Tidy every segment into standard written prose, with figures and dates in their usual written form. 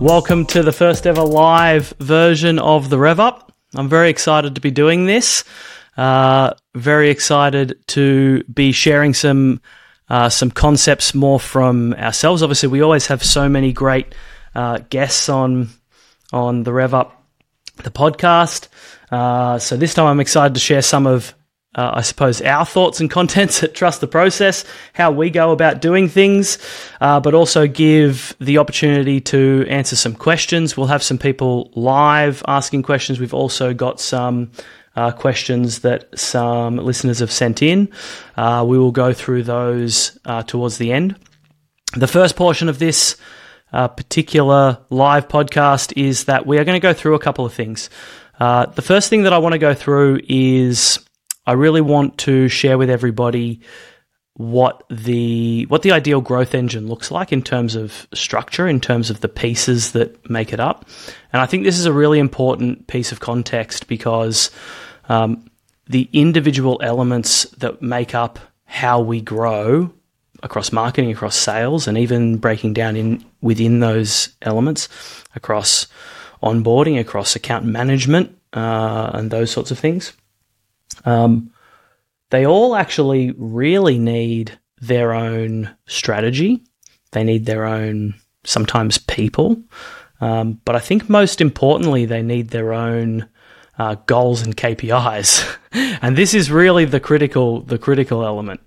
Welcome to the first ever live version of The Rev Up. I'm very excited to be doing this. Very excited to be sharing some concepts more from ourselves. Obviously, we always have so many great guests on The Rev Up, the podcast. So this time I'm excited to share some of, I suppose, our thoughts and contents at Trust the Process, how we go about doing things, but also give the opportunity to answer some questions. We'll have some people live asking questions. We've also got some questions that some listeners have sent in. We will go through those towards the end. The first portion of this particular live podcast is that we are going to go through a couple of things. The first thing that I want to go through is I really want to share with everybody what the ideal growth engine looks like in terms of structure, in terms of the pieces that make it up. And I think this is a really important piece of context because the individual elements that make up how we grow across marketing, across sales, and even breaking down within those elements, across onboarding, across account management, and those sorts of things. They all actually really need their own strategy. They need their own, sometimes people, but I think most importantly, they need their own goals and KPIs. And this is really the critical element.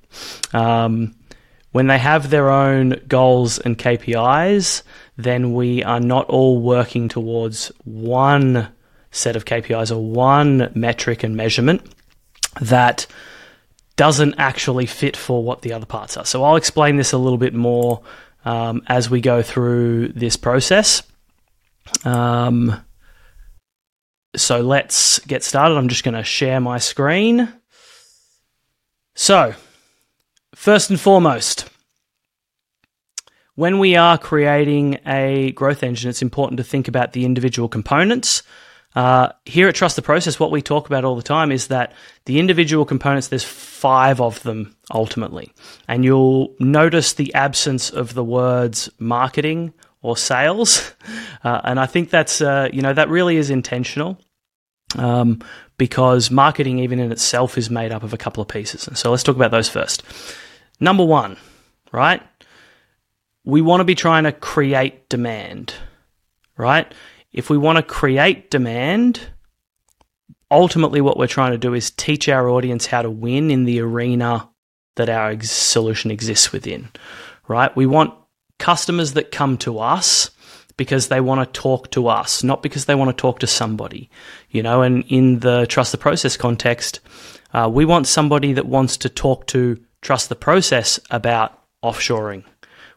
When they have their own goals and KPIs, then we are not all working towards one set of KPIs or one metric and measurement that doesn't actually fit for what the other parts are. So I'll explain this a little bit more as we go through this process. So let's get started. I'm just going to share my screen. So first and foremost, when we are creating a growth engine, it's important to think about the individual components. Here at Trust the Process, what we talk about all the time is that the individual components, there's 5 of them ultimately. And you'll notice the absence of the words marketing or sales. And I think that's, that really is intentional because marketing even in itself is made up of a couple of pieces. And so let's talk about those first. Number 1, right? We want to be trying to create demand, right? If we want to create demand, ultimately what we're trying to do is teach our audience how to win in the arena that our solution exists within, right? We want customers that come to us because they want to talk to us, not because they want to talk to somebody, and in the Trust the Process context, we want somebody that wants to talk to Trust the Process about offshoring.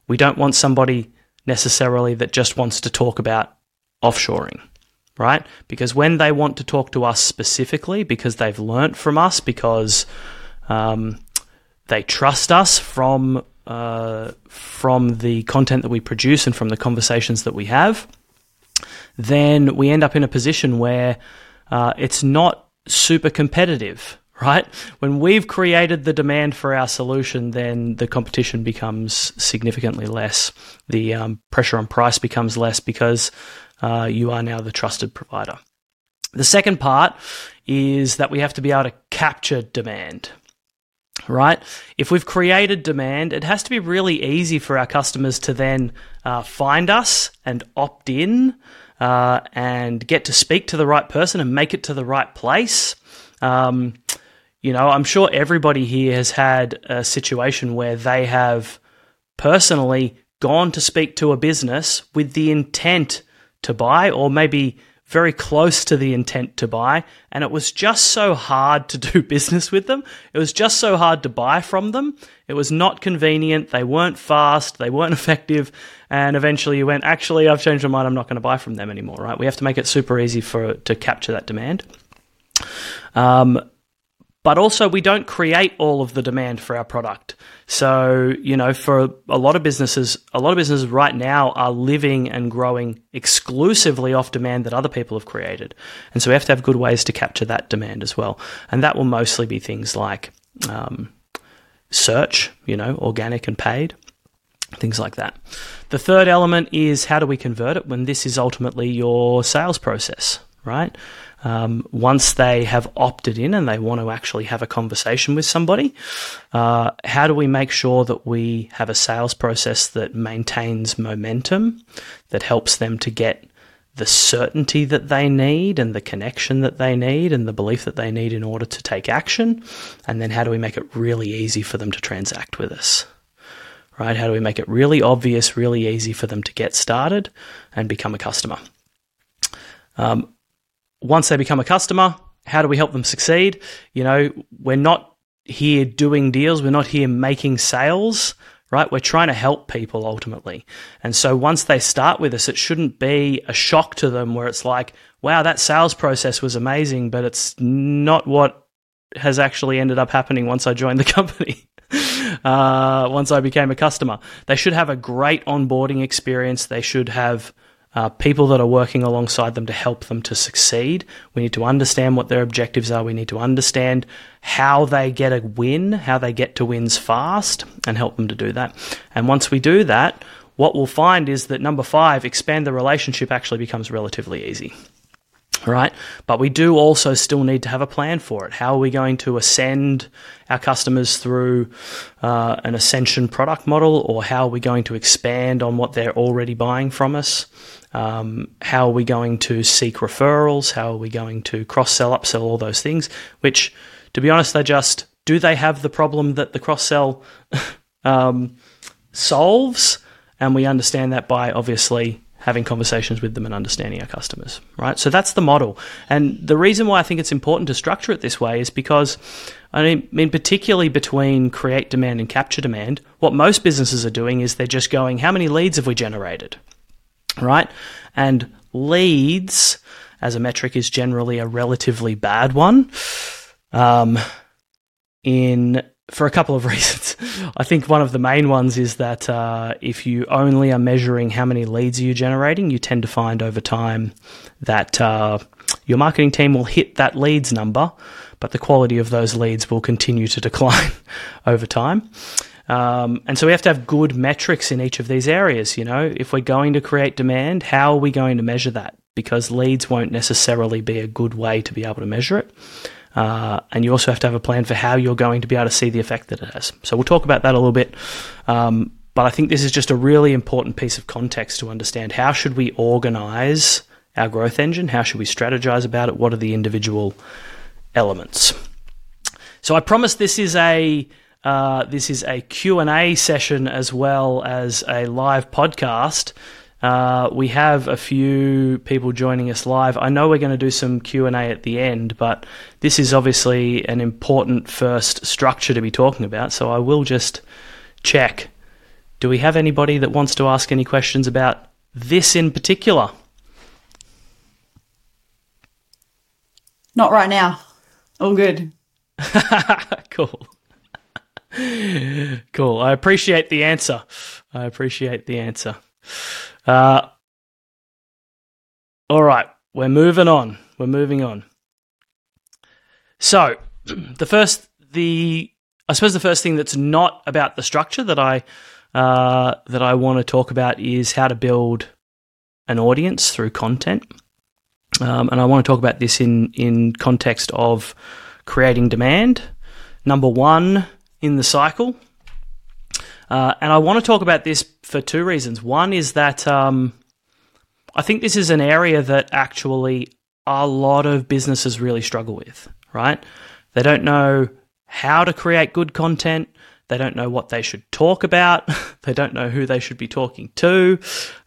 We don't want somebody necessarily that just wants to talk about offshoring, right? Because when they want to talk to us specifically, because they've learnt from us, because they trust us from the content that we produce and from the conversations that we have, then we end up in a position where it's not super competitive, right? When we've created the demand for our solution, then the competition becomes significantly less. The pressure on price becomes less because you are now the trusted provider. The second part is that we have to be able to capture demand, right? If we've created demand, it has to be really easy for our customers to then find us and opt in and get to speak to the right person and make it to the right place. I'm sure everybody here has had a situation where they have personally gone to speak to a business with the intent to buy, or maybe very close to the intent to buy, and it was just so hard to do business with them. It was just so hard to buy from them. It was not convenient. They weren't fast. They weren't effective. And eventually you went, actually, I've changed my mind. I'm not going to buy from them anymore, right? We have to make it super easy to capture that demand. But also we don't create all of the demand for our product. So, for a lot of businesses right now are living and growing exclusively off demand that other people have created. And so we have to have good ways to capture that demand as well. And that will mostly be things like search, organic and paid, things like that. The third element is, how do we convert it, when this is ultimately your sales process, right? Once they have opted in and they want to actually have a conversation with somebody, how do we make sure that we have a sales process that maintains momentum, that helps them to get the certainty that they need and the connection that they need and the belief that they need in order to take action? And then how do we make it really easy for them to transact with us, right? How do we make it really obvious, really easy for them to get started and become a customer? Once they become a customer, how do we help them succeed? You know, we're not here doing deals. We're not here making sales, right? We're trying to help people ultimately. And so once they start with us, it shouldn't be a shock to them where it's like, wow, that sales process was amazing, but it's not what has actually ended up happening once I joined the company. Once I became a customer, they should have a great onboarding experience. They should have people that are working alongside them to help them to succeed. We need to understand what their objectives are. We need to understand how they get a win, how they get to wins fast, and help them to do that. And once we do that, what we'll find is that number 5, expand the relationship, actually becomes relatively easy, right? But we do also still need to have a plan for it. How are we going to ascend our customers through an ascension product model, or how are we going to expand on what they're already buying from us? How are we going to seek referrals? How are we going to cross-sell, upsell, all those things? Which, to be honest, do they have the problem that the cross-sell solves? And we understand that by obviously having conversations with them and understanding our customers, right? So that's the model. And the reason why I think it's important to structure it this way is because, I mean, particularly between create demand and capture demand, what most businesses are doing is they're just going, how many leads have we generated? Right? And leads as a metric is generally a relatively bad one for a couple of reasons. I think one of the main ones is that if you only are measuring how many leads are you generating, you tend to find over time that your marketing team will hit that leads number, but the quality of those leads will continue to decline over time. And so we have to have good metrics in each of these areas. You know, if we're going to create demand, how are we going to measure that? Because leads won't necessarily be a good way to be able to measure it. And you also have to have a plan for how you're going to be able to see the effect that it has. So we'll talk about that a little bit. But I think this is just a really important piece of context to understand. How should we organize our growth engine? How should we strategize about it? What are the individual elements? So I promise this is a Q&A session as well as a live podcast. We have a few people joining us live. I know we're going to do some Q&A at the end, but this is obviously an important first structure to be talking about. So I will just check. Do we have anybody that wants to ask any questions about this in particular? Not right now. All good. Cool. Cool. I appreciate the answer. All right. We're moving on. So the first thing that's not about the structure that I want to talk about is how to build an audience through content. And I want to talk about this in context of creating demand. Number 1, in the cycle. And I want to talk about this for 2 reasons. One is that I think this is an area that actually a lot of businesses really struggle with, right? They don't know how to create good content. They don't know what they should talk about. They don't know who they should be talking to.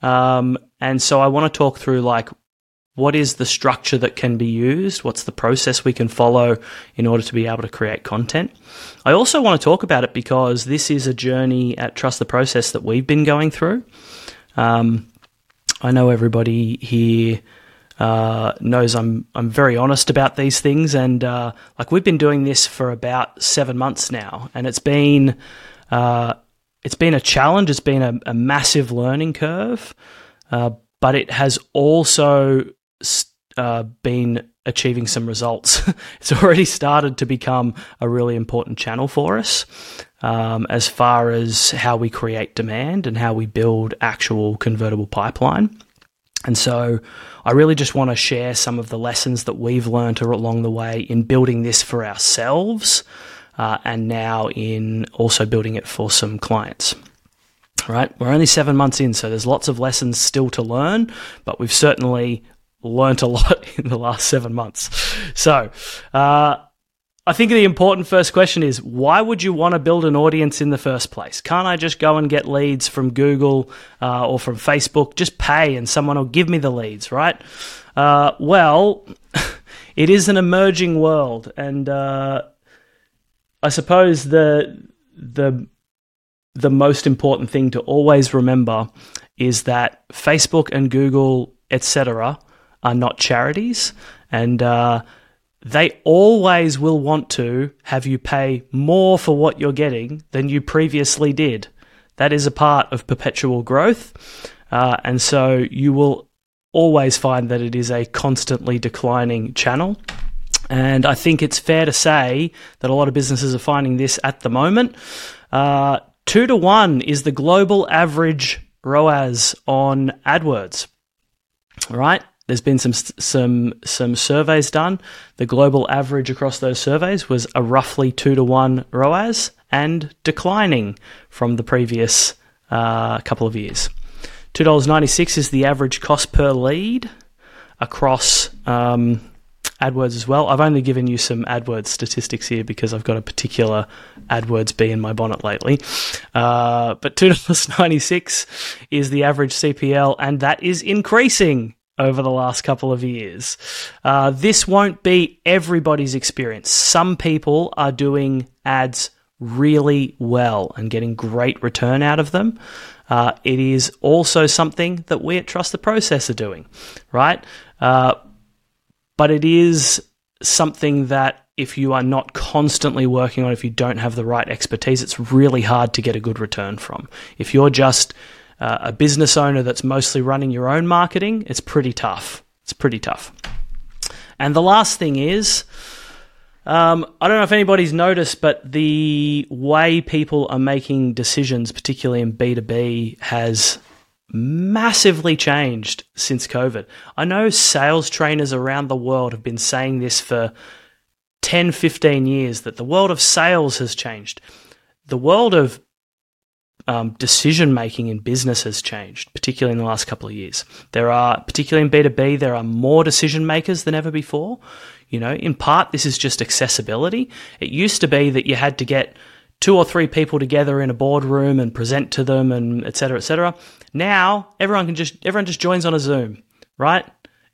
And so I want to talk through, like, what is the structure that can be used? What's the process we can follow in order to be able to create content? I also want to talk about it because this is a journey at Trust the Process that we've been going through. I know everybody here knows I'm very honest about these things, and we've been doing this for about 7 months now, and it's been a challenge. It's been a massive learning curve, but it has also been achieving some results. It's already started to become a really important channel for us, as far as how we create demand and how we build actual convertible pipeline. And so I really just want to share some of the lessons that we've learned along the way in building this for ourselves, and now in also building it for some clients. Right? We're only 7 months in, so there's lots of lessons still to learn, but we've certainly learnt a lot in the last 7 months. So I think the important first question is, why would you want to build an audience in the first place? Can't I just go and get leads from Google or from Facebook? Just pay and someone will give me the leads, right? Well, it is an emerging world, and I suppose the most important thing to always remember is that Facebook and Google, etc., are not charities, and they always will want to have you pay more for what you're getting than you previously did. That is a part of perpetual growth, and so you will always find that it is a constantly declining channel. And I think it's fair to say that a lot of businesses are finding this at the moment. 2 to 1 is the global average ROAS on AdWords, right? There's been some surveys done. The global average across those surveys was a roughly 2 to 1 ROAS, and declining from the previous couple of years. $2.96 is the average cost per lead across AdWords as well. I've only given you some AdWords statistics here because I've got a particular AdWords bee in my bonnet lately. But $2.96 is the average CPL, and that is increasing over the last couple of years. This won't be everybody's experience. Some people are doing ads really well and getting great return out of them. It is also something that we at Trust the Process are doing, right? But it is something that if you are not constantly working on, if you don't have the right expertise, it's really hard to get a good return from. If you're just a business owner that's mostly running your own marketing, it's pretty tough. It's pretty tough. And the last thing is, I don't know if anybody's noticed, but the way people are making decisions, particularly in B2B, has massively changed since COVID. I know sales trainers around the world have been saying this for 10, 15 years, that the world of sales has changed. The world of decision-making in business has changed, particularly in the last couple of years. There are, particularly in B2B, there are more decision-makers than ever before. You know, in part, this is just accessibility. It used to be that you had to get 2 or 3 people together in a boardroom and present to them, and et cetera, et cetera. Now, everyone just joins on a Zoom, right?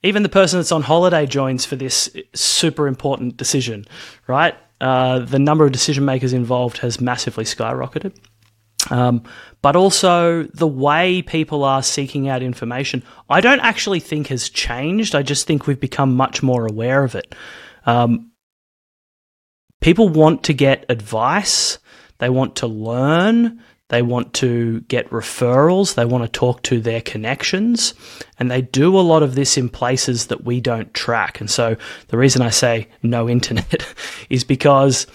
Even the person that's on holiday joins for this super important decision, right? The number of decision-makers involved has massively skyrocketed. But also the way people are seeking out information, I don't actually think has changed. I just think we've become much more aware of it. People want to get advice. They want to learn. They want to get referrals. They want to talk to their connections. And they do a lot of this in places that we don't track. And so the reason I say no internet is because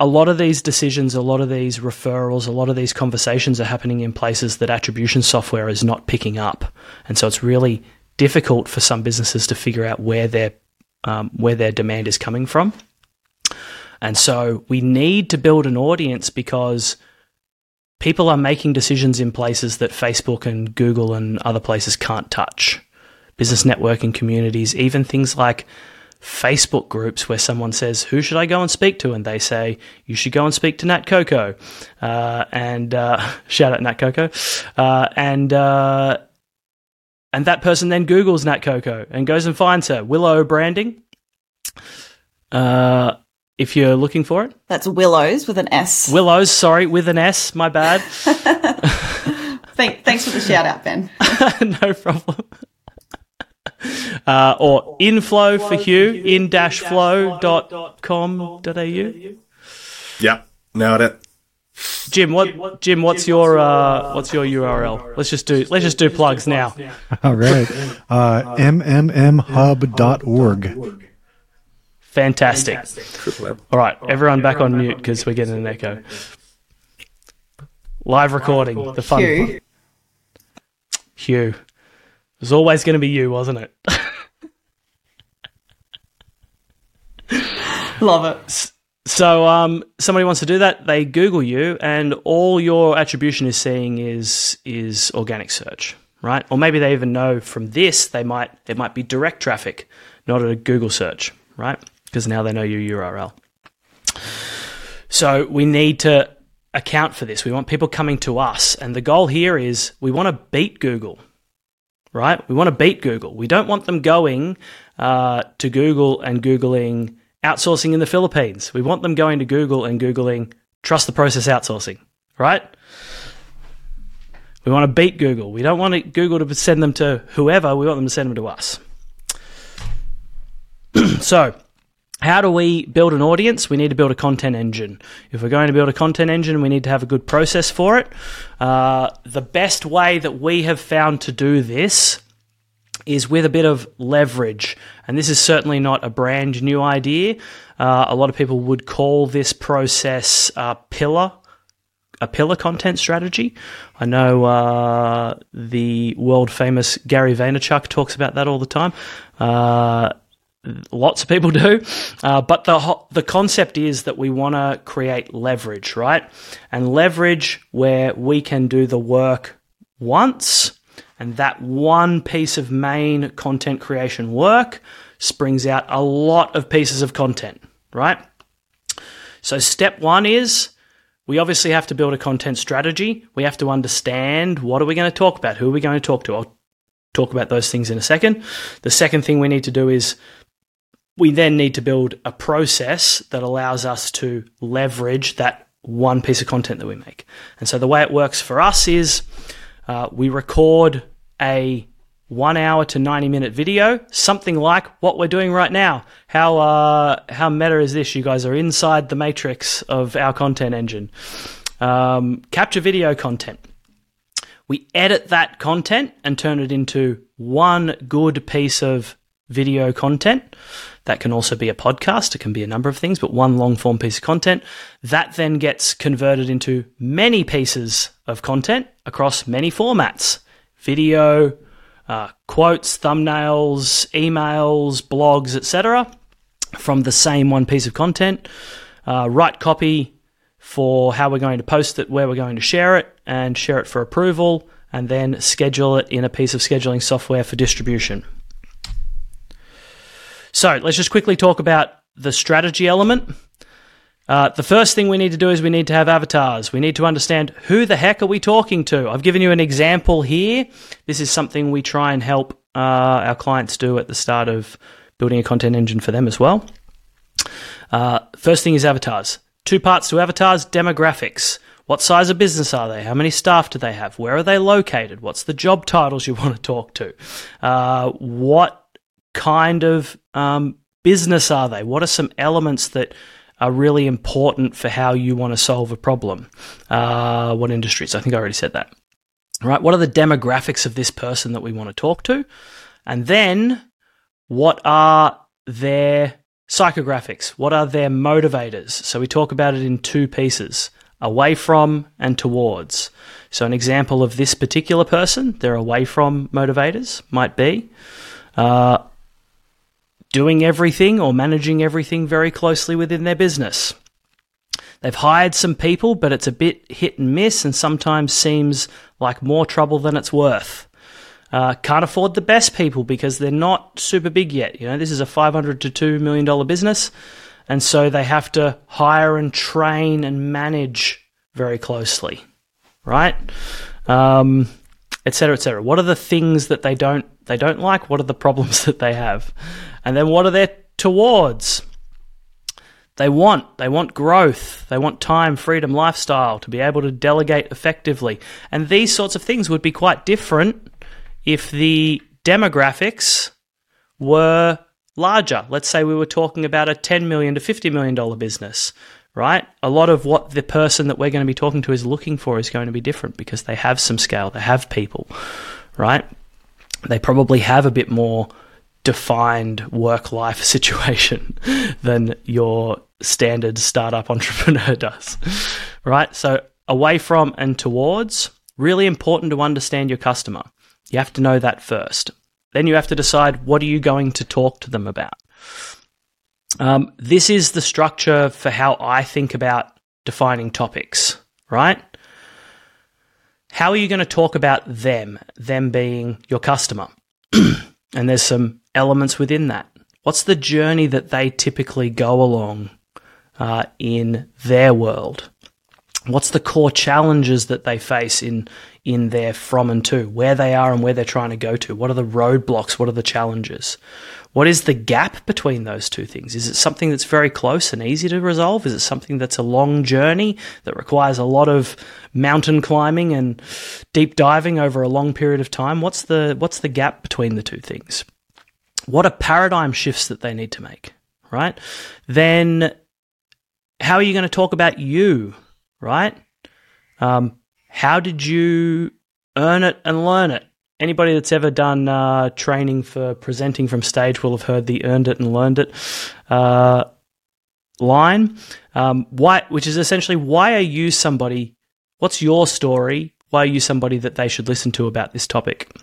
a lot of these decisions, a lot of these referrals, a lot of these conversations are happening in places that attribution software is not picking up. And so it's really difficult for some businesses to figure out where their demand is coming from. And so we need to build an audience because people are making decisions in places that Facebook and Google and other places can't touch. Business networking communities, even things like Facebook groups where someone says, who should I go and speak to? And they say, you should go and speak to Nat Coco. Shout out Nat Coco. And that person then Googles Nat Coco and goes and finds her. Willow Branding, if you're looking for it. That's Willows with an S. Willows, sorry, with an S, my bad. Thanks for the shout out, Ben. No problem. Or In-Flow for Hugh, in-flow.com.au. Yeah, nailed it. Jim, what's your URL? Let's just do plugs now. All right, MMMHub.org. Fantastic. All right, everyone back on mute because we're getting an echo. Live recording, the fun. Hugh. It was always going to be you, wasn't it? Love it. So somebody wants to do that, they Google you, and all your attribution is seeing is organic search, right? Or maybe they even know from this it might be direct traffic, not a Google search, right? Because now they know your URL. So we need to account for this. We want people coming to us, and the goal here is we want to beat Google, right? We want to beat Google. We don't want them going to Google and Googling outsourcing in the Philippines. We want them going to Google and Googling Trust the Process outsourcing, right? We want to beat Google. We don't want Google to send them to whoever. We want them to send them to us. So how do we build an audience? We need to build a content engine. If we're going to build a content engine, we need to have a good process for it. The best way that we have found to do this is with a bit of leverage. And this is certainly not a brand new idea. A lot of people would call this process a pillar content strategy. I know the world-famous Gary Vaynerchuk talks about that all the time. Lots of people do. But the concept is that we want to create leverage, right? And leverage where we can do the work once, and that one piece of main content creation work springs out a lot of pieces of content, right? So step one is we obviously have to build a content strategy. We have to understand what are we going to talk about, who are we going to talk to. I'll talk about those things in a second. The second thing we need to do is we then need to build a process that allows us to leverage that one piece of content that we make. And so the way it works for us is we record a 1 hour to 90 minute video, something like what we're doing right now. How meta is this? You guys are inside the matrix of our content engine. Capture video content. We edit that content and turn it into one good piece of video content. That can also be a podcast. It can be a number of things, but one long form piece of content. That then gets converted into many pieces of content across many formats: video, quotes, thumbnails, emails, blogs, etc. from the same one piece of content. Write copy for how we're going to post it, where we're going to share it, and share it for approval, and then schedule it in a piece of scheduling software for distribution. So let's just quickly talk about the strategy element. The first thing we need to do is we need to have avatars. We need to understand who the heck are we talking to. I've given you an example here. This is something we try and help our clients do at the start of building a content engine for them as well. First thing is avatars. Two parts to avatars: demographics. What size of business are they? How many staff do they have? Where are they located? What's the job titles you want to talk to? What kind of business are they? What are some elements that are really important for how you want to solve a problem? What industries? I think I already said that. All right. What are the demographics of this person that we want to talk to? And then what are their psychographics? What are their motivators? So we talk about it in two pieces: away from and towards. So an example of this particular person, their away from motivators might be doing everything or managing everything very closely within their business. They've hired some people, but it's a bit hit and miss and sometimes seems like more trouble than it's worth. Can't afford the best people because they're not super big yet. You know, this is a $500 to $2 million business, and so they have to hire and train and manage very closely, right? Et cetera, et cetera. What are the things that they don't like? What are the problems that they have? And then what are their towards? They want growth. They want time, freedom, lifestyle, to be able to delegate effectively. And these sorts of things would be quite different if the demographics were larger. Let's say we were talking about a $10 million to $50 million business right? A lot of what the person that we're going to be talking to is looking for is going to be different because they have some scale, they have people, right? They probably have a bit more defined work-life situation than your standard startup entrepreneur does, right? So away from and towards, really important to understand your customer. You have to know that first. Then you have to decide what are you going to talk to them about. This is the structure for how I think about defining topics, right? How are you going to talk about them being your customer? And there's some elements within that. What's the journey that they typically go along in their world? What's the core challenges that they face in their from and to, where they are and where they're trying to go to? What are the roadblocks? What are the challenges? What is the gap between those two things? Is it something that's very close and easy to resolve? Is it something that's a long journey that requires a lot of mountain climbing and deep diving over a long period of time? What's the gap between the two things? What are paradigm shifts that they need to make, right? Then how are you going to talk about you, right? How did you earn it and learn it? Anybody that's ever done training for presenting from stage will have heard the earned it and learned it line, which is essentially, why are you somebody, what's your story? Why are you somebody that they should listen to about this topic?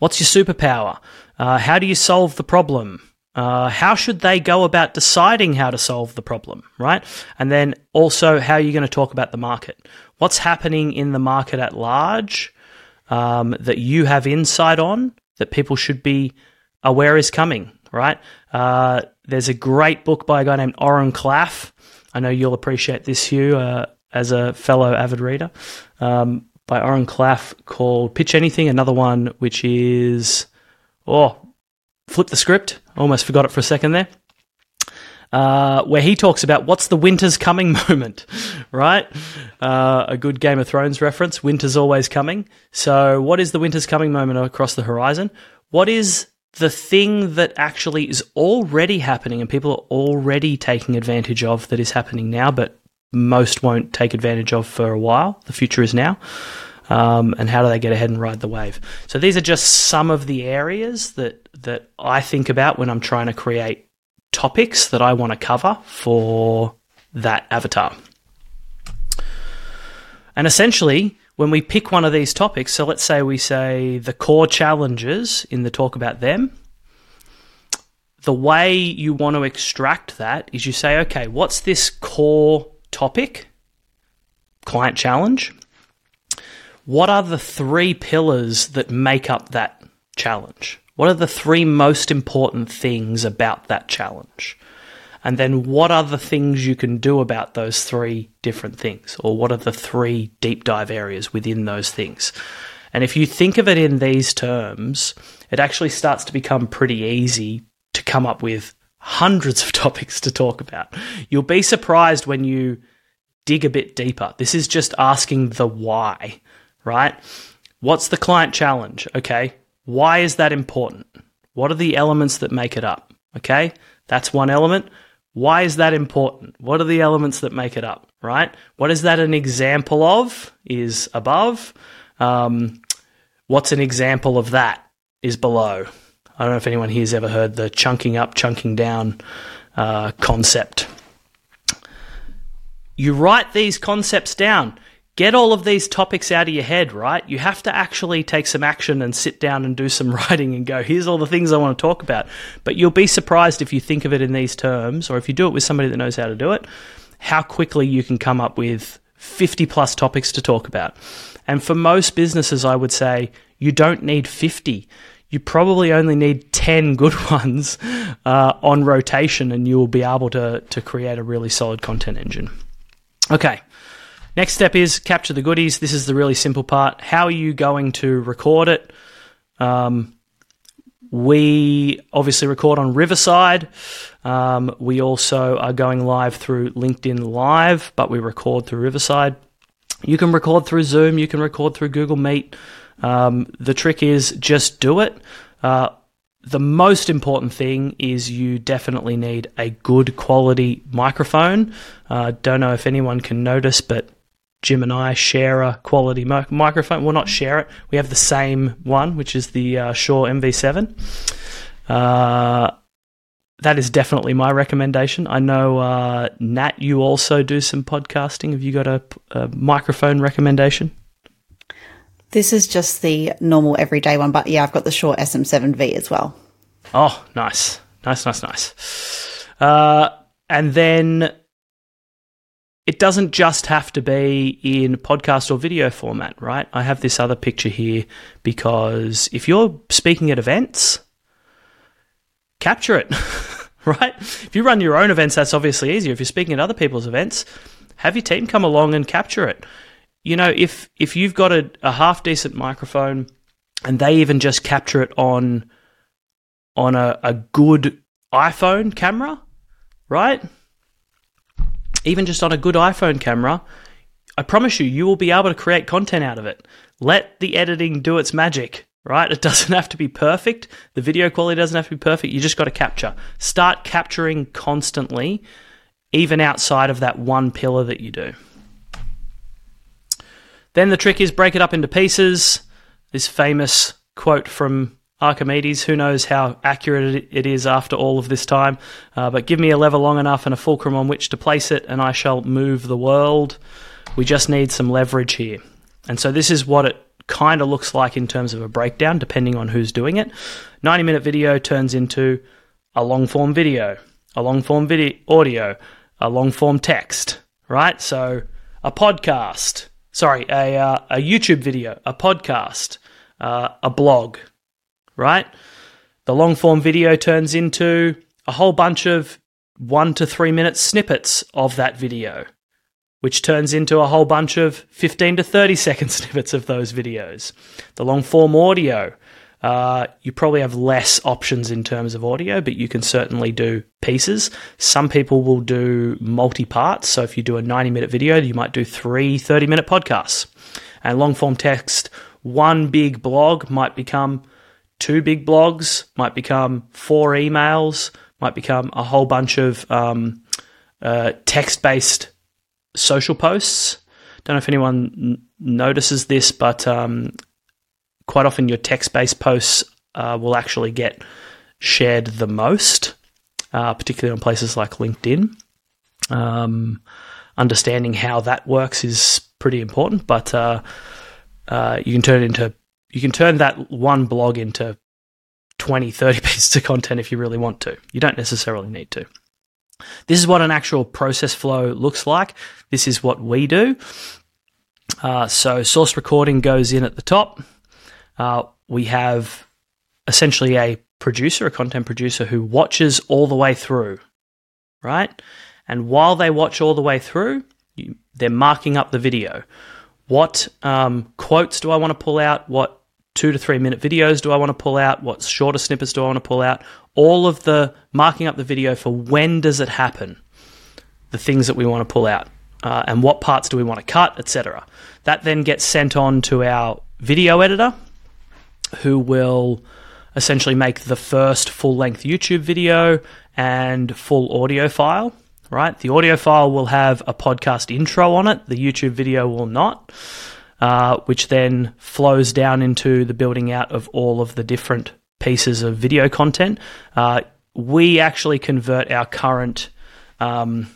What's your superpower? How do you solve the problem? How should they go about deciding how to solve the problem, right? And then also, how are you going to talk about the market? What's happening in the market at large that you have insight on that people should be aware is coming, right? There's a great book by a guy named Oren Klaff. I know you'll appreciate this, Hugh, as a fellow avid reader, by Oren Klaff called Pitch Anything. Another one which is, Flip the Script. Almost forgot it for a second there. Where he talks about what's the winter's coming moment, right? A good Game of Thrones reference, winter's always coming. So what is the winter's coming moment across the horizon? What is the thing that actually is already happening and people are already taking advantage of that is happening now, but most won't take advantage of for a while? The future is now. And how do they get ahead and ride the wave? So these are just some of the areas that I think about when I'm trying to create topics that I want to cover for that avatar. And essentially, when we pick one of these topics, so let's say we say the core challenges in the talk about them, the way you want to extract that is you say, okay, what's this core topic, client challenge? What are the three pillars that make up that challenge? What are the three most important things about that challenge? And then what are the things you can do about those three different things? Or what are the three deep dive areas within those things? And if you think of it in these terms, it actually starts to become pretty easy to come up with hundreds of topics to talk about. You'll be surprised when you dig a bit deeper. This is just asking the why, right? What's the client challenge? Okay. Why is that important? What are the elements that make it up? Okay, that's one element. Why is that important? What are the elements that make it up, right? What is that an example of is above. What's an example of that is below. I don't know if anyone here's ever heard the chunking up, chunking down concept. You write these concepts down. Get all of these topics out of your head, right? You have to actually take some action and sit down and do some writing and go, here's all the things I want to talk about. But you'll be surprised if you think of it in these terms, or if you do it with somebody that knows how to do it, how quickly you can come up with 50 plus topics to talk about. And for most businesses, I would say you don't need 50. You probably only need 10 good ones on rotation, and you will be able to create a really solid content engine. Okay. Next step is capture the goodies. This is the really simple part. How are you going to record it? We obviously record on Riverside. We also are going live through LinkedIn Live, but we record through Riverside. You can record through Zoom. You can record through Google Meet. The trick is just do it. The most important thing is you definitely need a good quality microphone. Don't know if anyone can notice, but Jim and I share a quality microphone. Well, not share it. We have the same one, which is the Shure MV7. That is definitely my recommendation. I know, Nat, you also do some podcasting. Have you got a microphone recommendation? This is just the normal everyday one, but yeah, I've got the Shure SM7V as well. Oh, nice. Nice. And then it doesn't just have to be in podcast or video format, right? I have this other picture here because if you're speaking at events, capture it, right? If you run your own events, that's obviously easier. If you're speaking at other people's events, have your team come along and capture it. You know, if you've got a half-decent microphone and they even just capture it on a good iPhone camera, right? Even just on a good iPhone camera, I promise you, you will be able to create content out of it. Let the editing do its magic, right? It doesn't have to be perfect. The video quality doesn't have to be perfect. You just got to capture. Start capturing constantly, even outside of that one pillar that you do. Then the trick is break it up into pieces. This famous quote from Archimedes, who knows how accurate it is after all of this time, but give me a lever long enough and a fulcrum on which to place it and I shall move the world. We just need some leverage here. And so this is what it kind of looks like in terms of a breakdown, depending on who's doing it. 90-minute video turns into a long-form video, a long-form video audio, a long-form text, right? So a podcast, a YouTube video, a podcast, a blog, right? The long-form video turns into a whole bunch of 1 to 3 minute snippets of that video, which turns into a whole bunch of 15 to 30-second snippets of those videos. The long-form audio, you probably have less options in terms of audio, but you can certainly do pieces. Some people will do multi-parts, so if you do a 90-minute video, you might do 3 30-minute podcasts. And long-form text, one big blog might become 2 big blogs, might become 4 emails, might become a whole bunch of text-based social posts. Don't know if anyone notices this, but quite often your text-based posts will actually get shared the most, particularly on places like LinkedIn. Understanding how that works is pretty important, but you can turn that one blog into 20, 30 pieces of content if you really want to. You don't necessarily need to. This is what an actual process flow looks like. This is what we do. So source recording goes in at the top. We have essentially a producer, a content producer who watches all the way through, right? And while they watch all the way through, they're marking up the video. What quotes do I want to pull out? What 2 to 3 minute videos do I want to pull out? What shorter snippets do I want to pull out? All of the marking up the video for when does it happen, the things that we want to pull out, and what parts do we want to cut, etc. That then gets sent on to our video editor who will essentially make the first full-length YouTube video and full audio file. Right, the audio file will have a podcast intro on it. The YouTube video will not, which then flows down into the building out of all of the different pieces of video content. We actually convert our current YouTube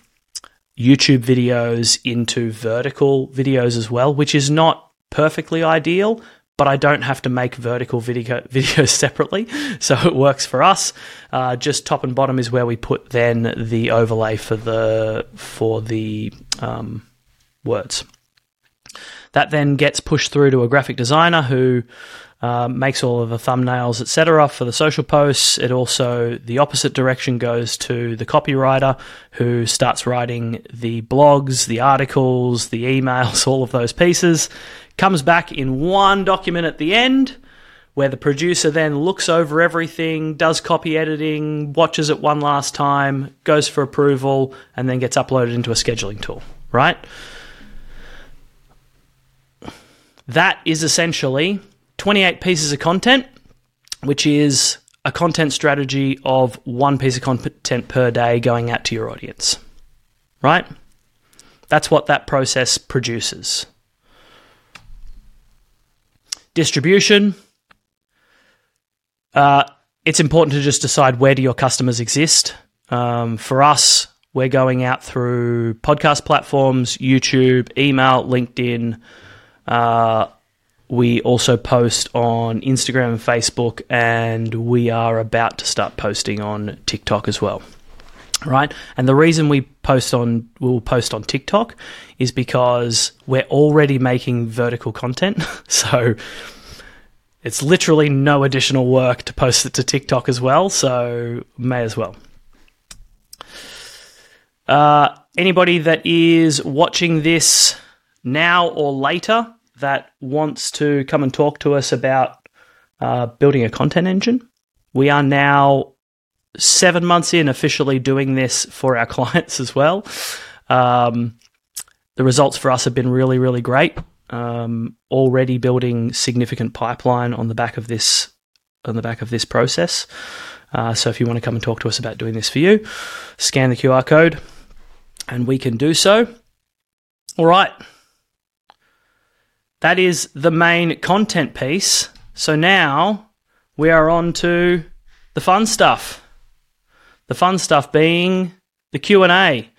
videos into vertical videos as well, which is not perfectly ideal, but I don't have to make vertical videos separately, so it works for us. Just top and bottom is where we put then the overlay for the words. That then gets pushed through to a graphic designer who makes all of the thumbnails, etc. for the social posts. It also, the opposite direction goes to the copywriter who starts writing the blogs, the articles, the emails, all of those pieces. Comes back in one document at the end where the producer then looks over everything, does copy editing, watches it one last time, goes for approval, and then gets uploaded into a scheduling tool, right? That is essentially 28 pieces of content, which is a content strategy of one piece of content per day going out to your audience, right? That's what that process produces. Distribution. It's important to just decide where do your customers exist. For us, we're going out through podcast platforms, YouTube, email, LinkedIn. We also post on Instagram and Facebook, and we are about to start posting on TikTok as well, right? And the reason we'll post on TikTok is because we're already making vertical content. So it's literally no additional work to post it to TikTok as well, so may as well. Anybody that is watching this now or later that wants to come and talk to us about building a content engine, we are now 7 months in officially doing this for our clients as well. The results for us have been really, really great. Already building significant pipeline on the back of this process. So if you want to come and talk to us about doing this for you, scan the QR code and we can do so. All right. That is the main content piece. So now we are on to the fun stuff. The fun stuff being the Q&A.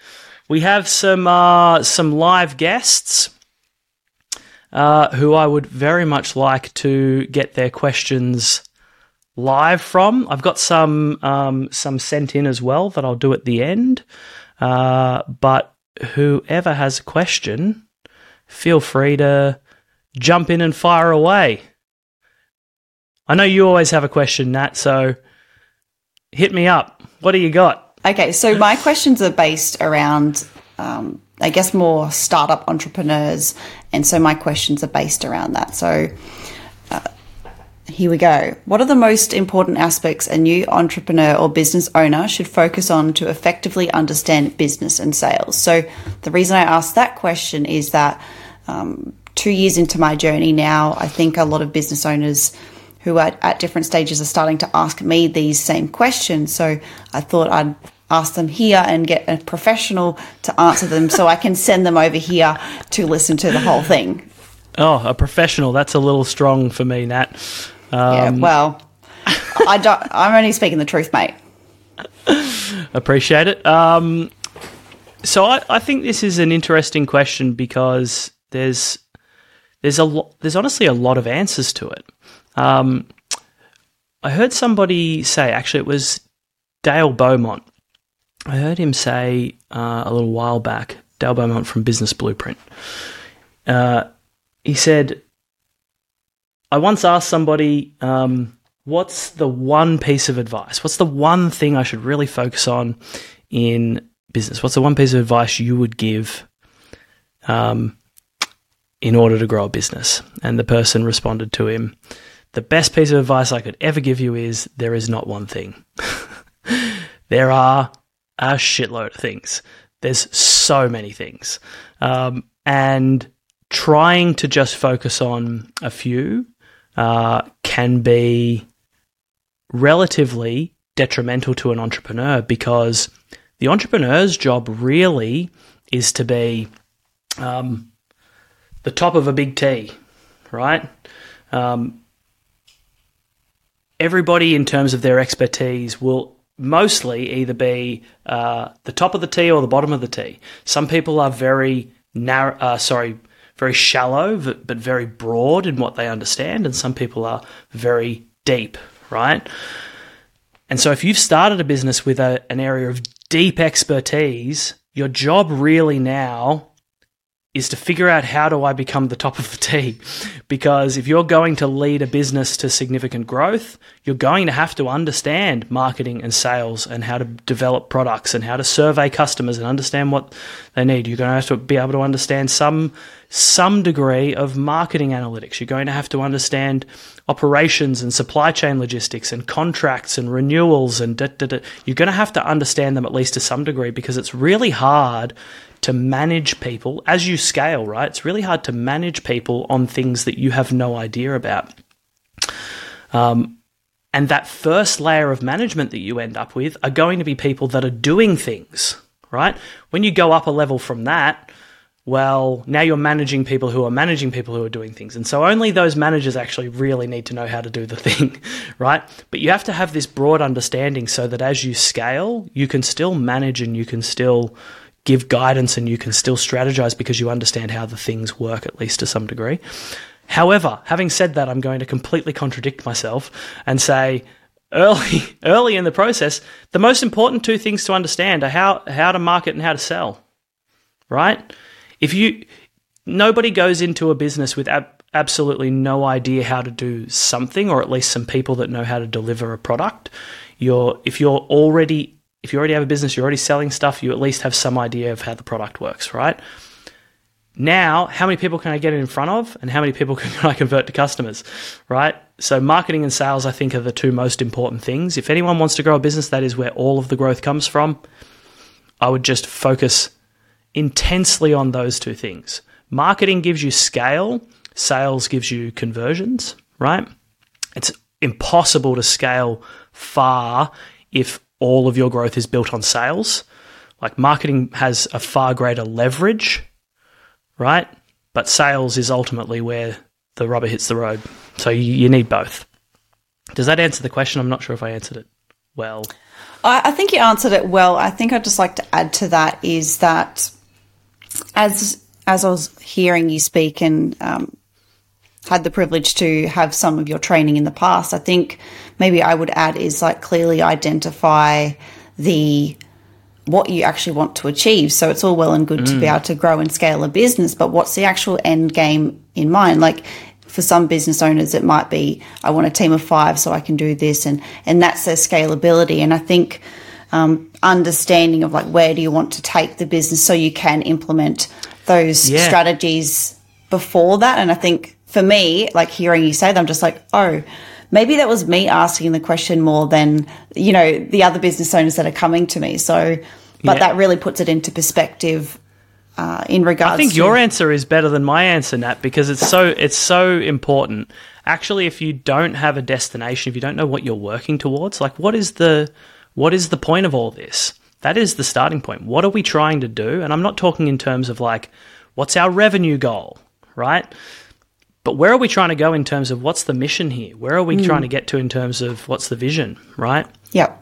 We have some live guests who I would very much like to get their questions live from. I've got some sent in as well that I'll do at the end. But whoever has a question, feel free to jump in and fire away. I know you always have a question, Nat, so hit me up. What do you got? Okay, so my questions are based around I guess more startup entrepreneurs, and so my questions are based around that. So here we go. What are the most important aspects a new entrepreneur or business owner should focus on to effectively understand business and sales? So the reason I asked that question is that 2 years into my journey now, I think a lot of business owners who are at different stages are starting to ask me these same questions. So I thought I'd ask them here and get a professional to answer them so I can send them over here to listen to the whole thing. Oh, a professional. That's a little strong for me, Nat. Yeah, well, I'm only speaking the truth, mate. Appreciate it. So I think this is an interesting question because there's honestly a lot of answers to it. I heard somebody say, actually it was Dale Beaumont. I heard him say a little while back, Dale Beaumont from Business Blueprint. He said, I once asked somebody, what's the one piece of advice? What's the one thing I should really focus on in business? What's the one piece of advice you would give in order to grow a business? And the person responded to him, the best piece of advice I could ever give you is there is not one thing. There are a shitload of things. There's so many things. And trying to just focus on a few can be relatively detrimental to an entrepreneur because the entrepreneur's job really is to be the top of a big T, right? Everybody in terms of their expertise will mostly either be the top of the T or the bottom of the T. Some people are very very shallow but very broad in what they understand, and some people are very deep, right? And so if you've started a business with an area of deep expertise, your job really now is to figure out how do I become the top of the T, because if you're going to lead a business to significant growth, you're going to have to understand marketing and sales and how to develop products and how to survey customers and understand what they need. You're going to have to be able to understand some degree of marketing analytics. You're going to have to understand operations and supply chain logistics and contracts and renewals and You're going to have to understand them at least to some degree because it's really hard to manage people as you scale, right? It's really hard to manage people on things that you have no idea about. And that first layer of management that you end up with are going to be people that are doing things, right? When you go up a level from that, well, now you're managing people who are doing things. And so only those managers actually really need to know how to do the thing, right? But you have to have this broad understanding so that as you scale, you can still manage and you can still give guidance and you can still strategize because you understand how the things work, at least to some degree. However, having said that, I'm going to completely contradict myself and say early in the process, the most important two things to understand are how to market and how to sell, right? Nobody goes into a business with absolutely no idea how to do something, or at least some people that know how to deliver a product. If you already have a business, you're already selling stuff, you at least have some idea of how the product works, right? Now, how many people can I get in front of and how many people can I convert to customers, right? So marketing and sales, I think, are the two most important things. If anyone wants to grow a business, that is where all of the growth comes from. I would just focus intensely on those two things. Marketing gives you scale. Sales gives you conversions, right? It's impossible to scale far if all of your growth is built on sales. Like, marketing has a far greater leverage, right? But sales is ultimately where the rubber hits the road. So you need both. Does that answer the question? I'm not sure if I answered it well. I think you answered it well. I think I'd just like to add to that is that as I was hearing you speak and had the privilege to have some of your training in the past, I think maybe I would add is like clearly identify what you actually want to achieve. So it's all well and good to be able to grow and scale a business, but what's the actual end game in mind? Like, for some business owners, it might be, I want a team of 5 so I can do this. And that's their scalability. And I think understanding of like, where do you want to take the business so you can implement those strategies before that. And I think for me, like hearing you say that, I'm just like, oh, maybe that was me asking the question more than, you know, the other business owners that are coming to me. So, but that really puts it into perspective in regards to... I think your answer is better than my answer, Nat, because it's so important. Actually, if you don't have a destination, if you don't know what you're working towards, like what is the point of all this? That is the starting point. What are we trying to do? And I'm not talking in terms of like, what's our revenue goal, right? But where are we trying to go in terms of what's the mission here? Where are we trying to get to in terms of what's the vision, right? Yeah.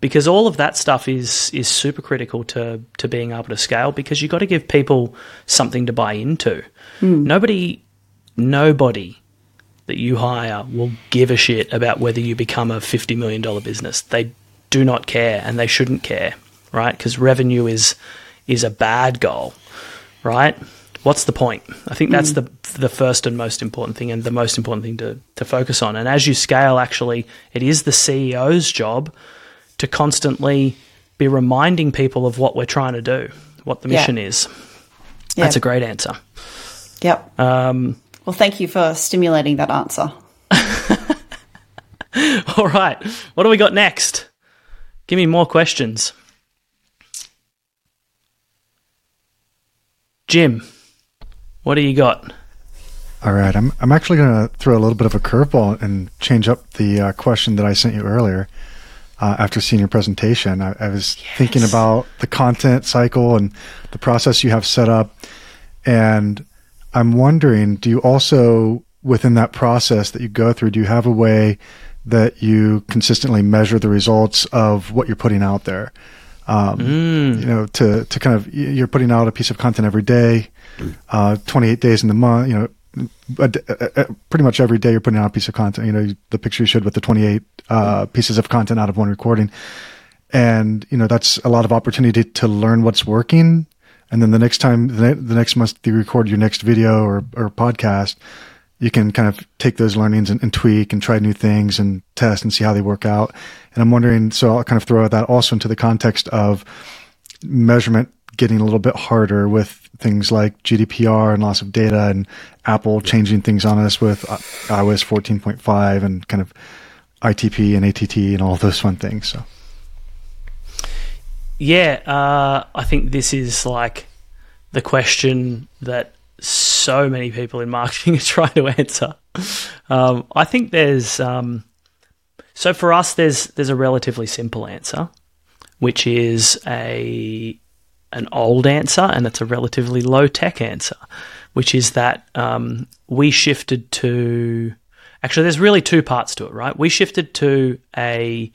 Because all of that stuff is super critical to being able to scale, because you've got to give people something to buy into. Mm. Nobody that you hire will give a shit about whether you become a $50 million business. They do not care, and they shouldn't care, right? Because revenue is a bad goal, right? What's the point? I think that's the first and most important thing, and the most important thing to focus on. And as you scale, actually, it is the CEO's job to constantly be reminding people of what we're trying to do, what the mission is. Yeah. That's a great answer. Yep. Well, thank you for stimulating that answer. All right. What do we got next? Give me more questions. Jim. What do you got? All right, I'm actually going to throw a little bit of a curveball and change up the question that I sent you earlier after seeing your presentation. I was thinking about the content cycle and the process you have set up, and I'm wondering, do you also, within that process that you go through, do you have a way that you consistently measure the results of what you're putting out there? You know, to kind of, you're putting out a piece of content every day, 28 days in the month, you know, pretty much every day you're putting out a piece of content, you know, the picture you showed with the 28 pieces of content out of one recording. And, you know, that's a lot of opportunity to learn what's working. And then the next time, the next month you record your next video or podcast, you can kind of take those learnings and tweak and try new things and test and see how they work out. And I'm wondering, so I'll kind of throw that also into the context of measurement getting a little bit harder with things like GDPR and loss of data and Apple changing things on us with iOS 14.5 and kind of ITP and ATT and all those fun things. So, I think this is like the question that so many people in marketing are trying to answer. I think there's So for us, there's a relatively simple answer, which is an old answer, and it's a relatively low-tech answer, which is that we shifted to... Actually, there's really two parts to it, right? We shifted to a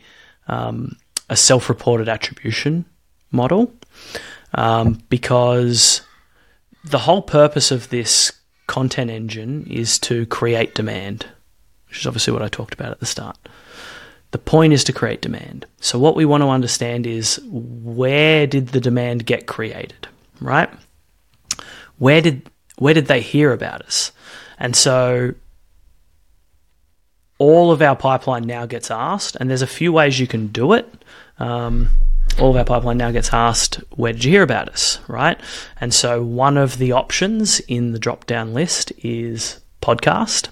self-reported attribution model because the whole purpose of this content engine is to create demand, which is obviously what I talked about at the start. The point is to create demand. So what we want to understand is, where did the demand get created, right? Where did they hear about us? And so all of our pipeline now gets asked, and there's a few ways you can do it. All of our pipeline now gets asked, where did you hear about us, right? And so one of the options in the drop-down list is podcast.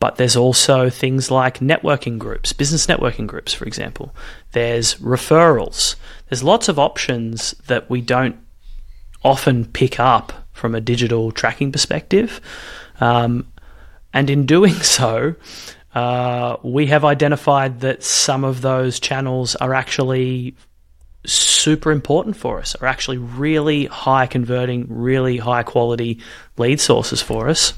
But there's also things like networking groups, business networking groups, for example. There's referrals. There's lots of options that we don't often pick up from a digital tracking perspective. And in doing so, we have identified that some of those channels are actually super important for us, are actually really high converting, really high quality lead sources for us.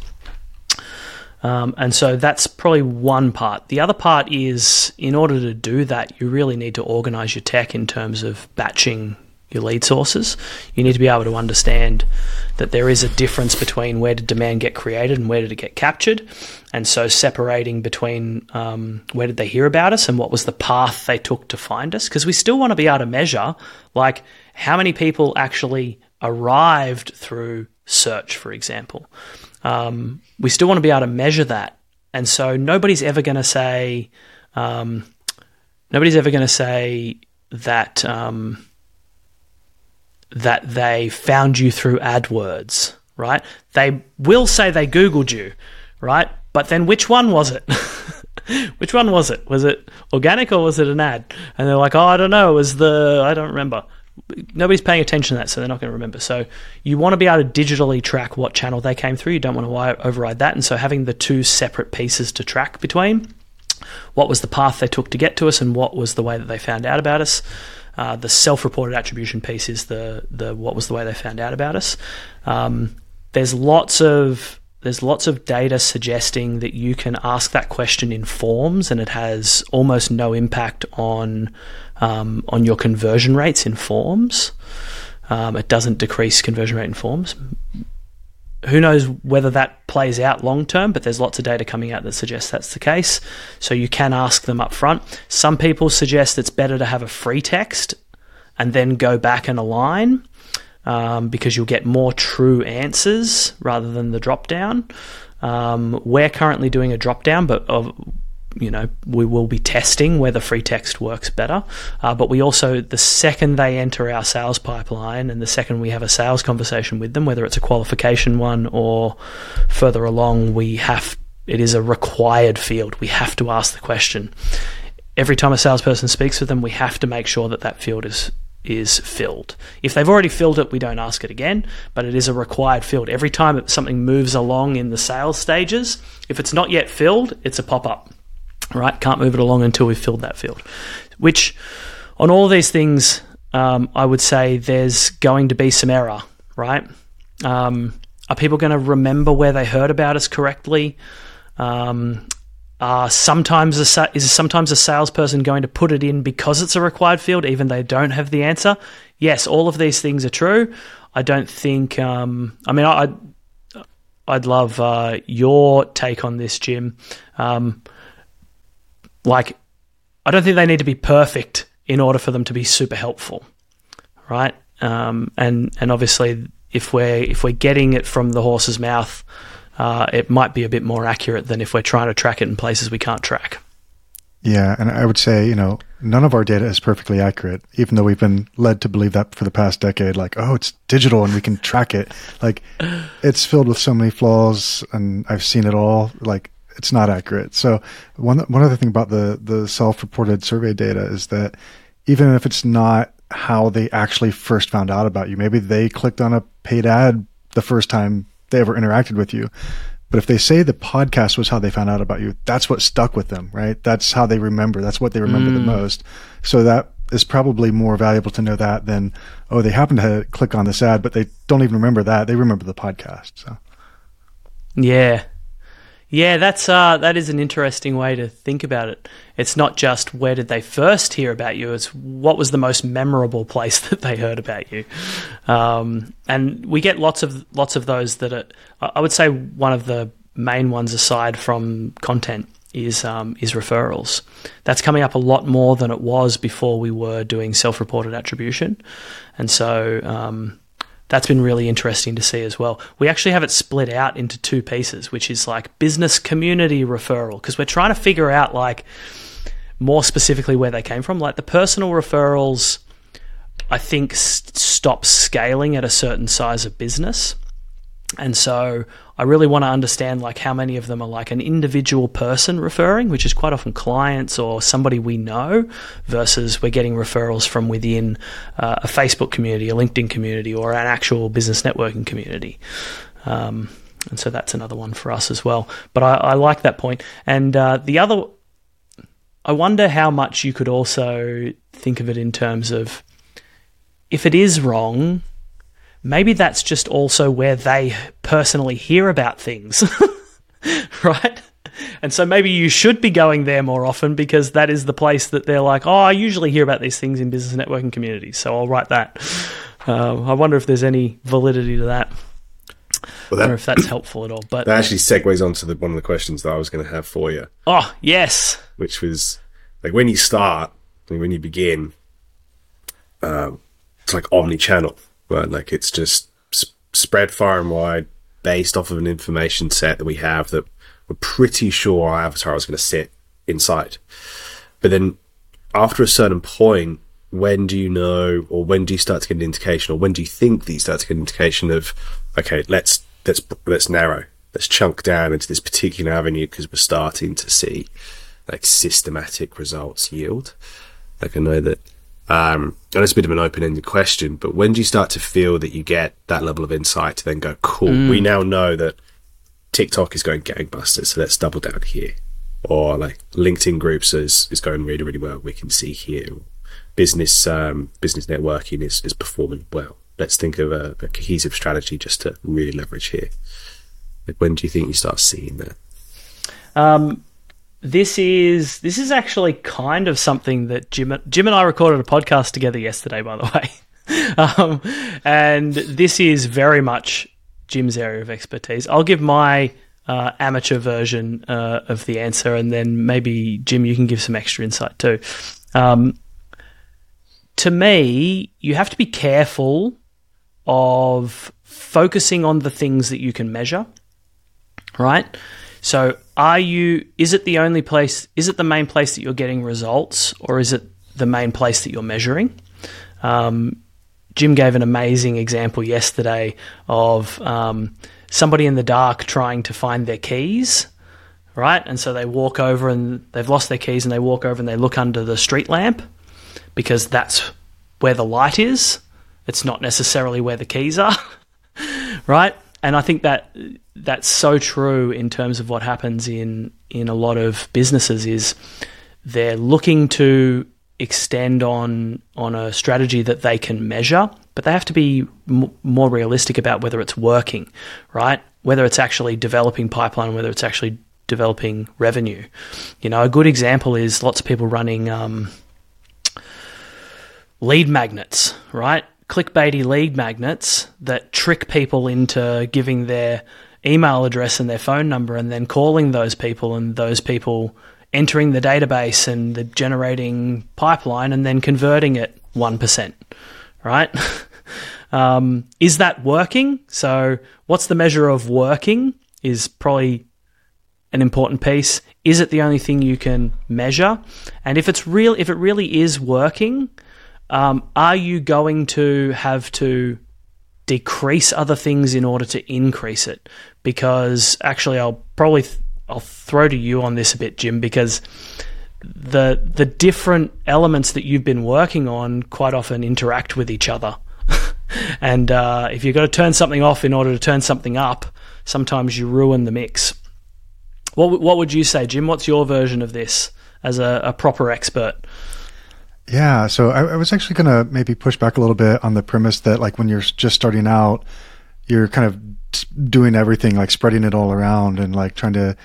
And so that's probably one part. The other part is, in order to do that, you really need to organize your tech in terms of batching your lead sources. You need to be able to understand that there is a difference between where did demand get created and where did it get captured. And so separating between where did they hear about us and what was the path they took to find us, because we still want to be able to measure, like, how many people actually arrived through search, for example. We still want to be able to measure that. And so nobody's ever going to say that that they found you through AdWords, right? They will say they Googled you, right? But then which one was it? Which one was it? Was it organic or was it an ad? And they're like, oh, I don't know. I don't remember. Nobody's paying attention to that, so they're not going to remember. So you want to be able to digitally track what channel they came through. You don't want to override that. And so having the two separate pieces to track between, what was the path they took to get to us and what was the way that they found out about us. The self-reported attribution piece is the what was the way they found out about us. There's lots of data suggesting that you can ask that question in forms, and it has almost no impact on your conversion rates in forms. It doesn't decrease conversion rate in forms. Who knows whether that plays out long term, but there's lots of data coming out that suggests that's the case. So you can ask them up front. Some people suggest it's better to have a free text and then go back and align, because you'll get more true answers rather than the drop down. We're currently doing a drop down, but we will be testing whether free text works better. But we also, the second they enter our sales pipeline and the second we have a sales conversation with them, whether it's a qualification one or further along, it is a required field. We have to ask the question. Every time a salesperson speaks with them, we have to make sure that field is filled. If they've already filled it, we don't ask it again, but it is a required field. Every time something moves along in the sales stages, if it's not yet filled, it's a pop-up. Right, can't move it along until we've filled that field. Which, on all these things, I would say there's going to be some error, right? Are people going to remember where they heard about us correctly? Is sometimes a salesperson going to put it in because it's a required field, even they don't have the answer? Yes, all of these things are true. I don't think. I'd love your take on this, Jim. I don't think they need to be perfect in order for them to be super helpful, right? And obviously, if we're getting it from the horse's mouth, it might be a bit more accurate than if we're trying to track it in places we can't track. Yeah, and I would say, none of our data is perfectly accurate, even though we've been led to believe that for the past decade, like, oh, it's digital and we can track it. Like, it's filled with so many flaws, and I've seen it all, like, it's not accurate. So one other thing about the self-reported survey data is that even if it's not how they actually first found out about you, maybe they clicked on a paid ad the first time they ever interacted with you, But if they say the podcast was how they found out about you, that's what stuck with them, right? That's how they remember. That's what they remember the most. So that is probably more valuable to know that than, oh, they happened to click on this ad, but they don't even remember that. They remember the podcast. So, yeah. Yeah, that's that is an interesting way to think about it. It's not just where did they first hear about you, it's what was the most memorable place that they heard about you. And we get lots of those that are, I would say one of the main ones aside from content is referrals. That's coming up a lot more than it was before we were doing self-reported attribution. And so that's been really interesting to see as well. We actually have it split out into two pieces, which is like business community referral, because we're trying to figure out like more specifically where they came from. Like the personal referrals, I think stop scaling at a certain size of business. And so I really want to understand like how many of them are like an individual person referring, which is quite often clients or somebody we know, versus we're getting referrals from within a Facebook community, a LinkedIn community, or an actual business networking community. And so that's another one for us as well. But I like that point. And the other, I wonder how much you could also think of it in terms of if it is wrong, maybe that's just also where they personally hear about things, right? And so maybe you should be going there more often because that is the place that they're like, oh, I usually hear about these things in business networking communities, so I'll write that. I wonder if there's any validity to that. Well, I don't know if that's helpful at all. But that actually segues onto one of the questions that I was going to have for you. Oh, yes. Which was, like, when you start, when you begin, it's like omni-channel. Right, like it's just spread far and wide based off of an information set that we have that we're pretty sure our avatar is going to sit inside. But then after a certain point, when do you know, or when do you start to get an indication, or when do you think that you start to get an indication of, okay, let's narrow, let's chunk down into this particular avenue because we're starting to see like systematic results yield. Like I know that, and it's a bit of an open-ended question, but when do you start to feel that you get that level of insight to then go, cool, we now know that TikTok is going gangbusters, so let's double down here. Or like LinkedIn groups is going really, really well, we can see here. Business networking is performing well. Let's think of a cohesive strategy just to really leverage here. Like, when do you think you start seeing that? This is actually kind of something that Jim and I recorded a podcast together yesterday, by the way. And this is very much Jim's area of expertise. I'll give my amateur version of the answer, and then maybe, Jim, you can give some extra insight too. To me, you have to be careful of focusing on the things that you can measure, right? So is it the only place, is it the main place that you're getting results, or is it the main place that you're measuring? Jim gave an amazing example yesterday of somebody in the dark trying to find their keys, right? And so they walk over and they've lost their keys and they walk over and they look under the street lamp because that's where the light is. It's not necessarily where the keys are, right? And I think that that's so true in terms of what happens in a lot of businesses is they're looking to extend on a strategy that they can measure, but they have to be more realistic about whether it's working, right? Whether it's actually developing pipeline, whether it's actually developing revenue. You know, a good example is lots of people running lead magnets, right? Clickbaity lead magnets that trick people into giving their email address and their phone number and then calling those people and those people entering the database and the generating pipeline and then converting it 1%, right? Is that working? So what's the measure of working is probably an important piece. Is it the only thing you can measure? And if it really is working, are you going to have to decrease other things in order to increase it? Because actually, I'll throw to you on this a bit, Jim, because the different elements that you've been working on quite often interact with each other, And if you've got to turn something off in order to turn something up, sometimes you ruin the mix. What would you say, Jim? What's your version of this as a proper expert? Yeah, so I was actually going to maybe push back a little bit on the premise that, like, when you're just starting out, you're kind of doing everything, like spreading it all around and like trying to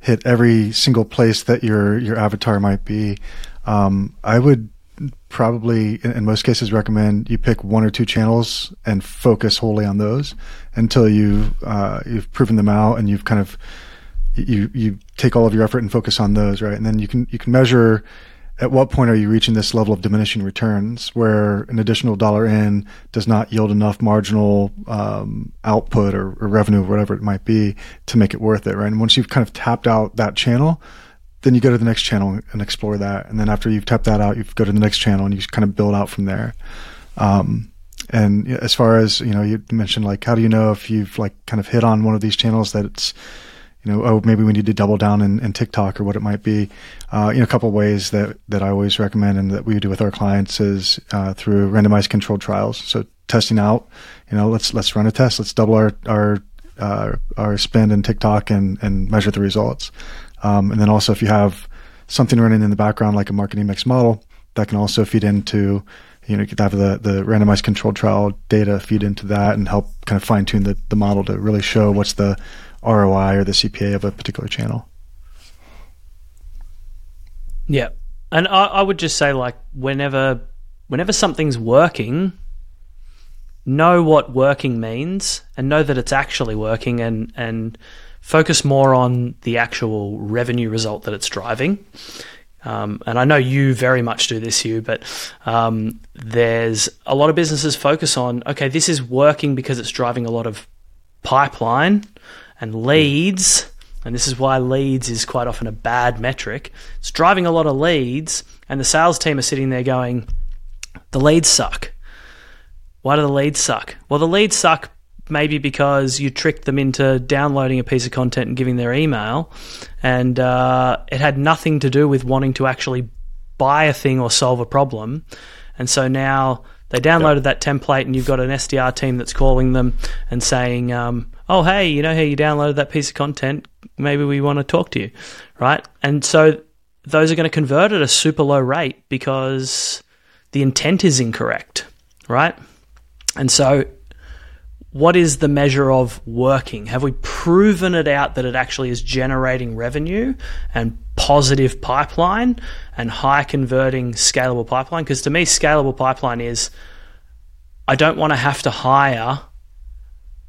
hit every single place that your avatar might be. I would probably, in most cases, recommend you pick one or two channels and focus wholly on those until you've proven them out and you've kind of you take all of your effort and focus on those, right? And then you can measure at what point are you reaching this level of diminishing returns where an additional dollar in does not yield enough marginal output or revenue, whatever it might be, to make it worth it, right? And once you've kind of tapped out that channel, then you go to the next channel and explore that. And then after you've tapped that out, you go to the next channel and you kind of build out from there. And as far as, you know, you mentioned, like, how do you know if you've, like, kind of hit on one of these channels that it's, you know, oh, maybe we need to double down in TikTok or what it might be. You know, a couple of ways that I always recommend and that we do with our clients is through randomized controlled trials. So testing out, you know, let's run a test. Let's double our spend in TikTok and measure the results. And then also if you have something running in the background, like a marketing mix model, that can also feed into, you know, you could have the randomized controlled trial data feed into that and help kind of fine tune the model to really show what's the ROI or the CPA of a particular channel. Yeah. And I would just say, like, whenever something's working, know what working means and know that it's actually working and focus more on the actual revenue result that it's driving. And I know you very much do this, Hugh, but there's a lot of businesses focus on, okay, this is working because it's driving a lot of pipeline and leads, and this is why leads is quite often a bad metric. It's driving a lot of leads, and the sales team are sitting there going, the leads suck. Why do the leads suck? Well, the leads suck maybe because you tricked them into downloading a piece of content and giving their email, and it had nothing to do with wanting to actually buy a thing or solve a problem. And so now they downloaded that template, and you've got an SDR team that's calling them and saying, oh, hey, you know how you downloaded that piece of content? Maybe we want to talk to you, right? And so those are going to convert at a super low rate because the intent is incorrect, right? And so what is the measure of working? Have we proven it out that it actually is generating revenue and positive pipeline and high converting scalable pipeline? Because to me, scalable pipeline is I don't want to have to hire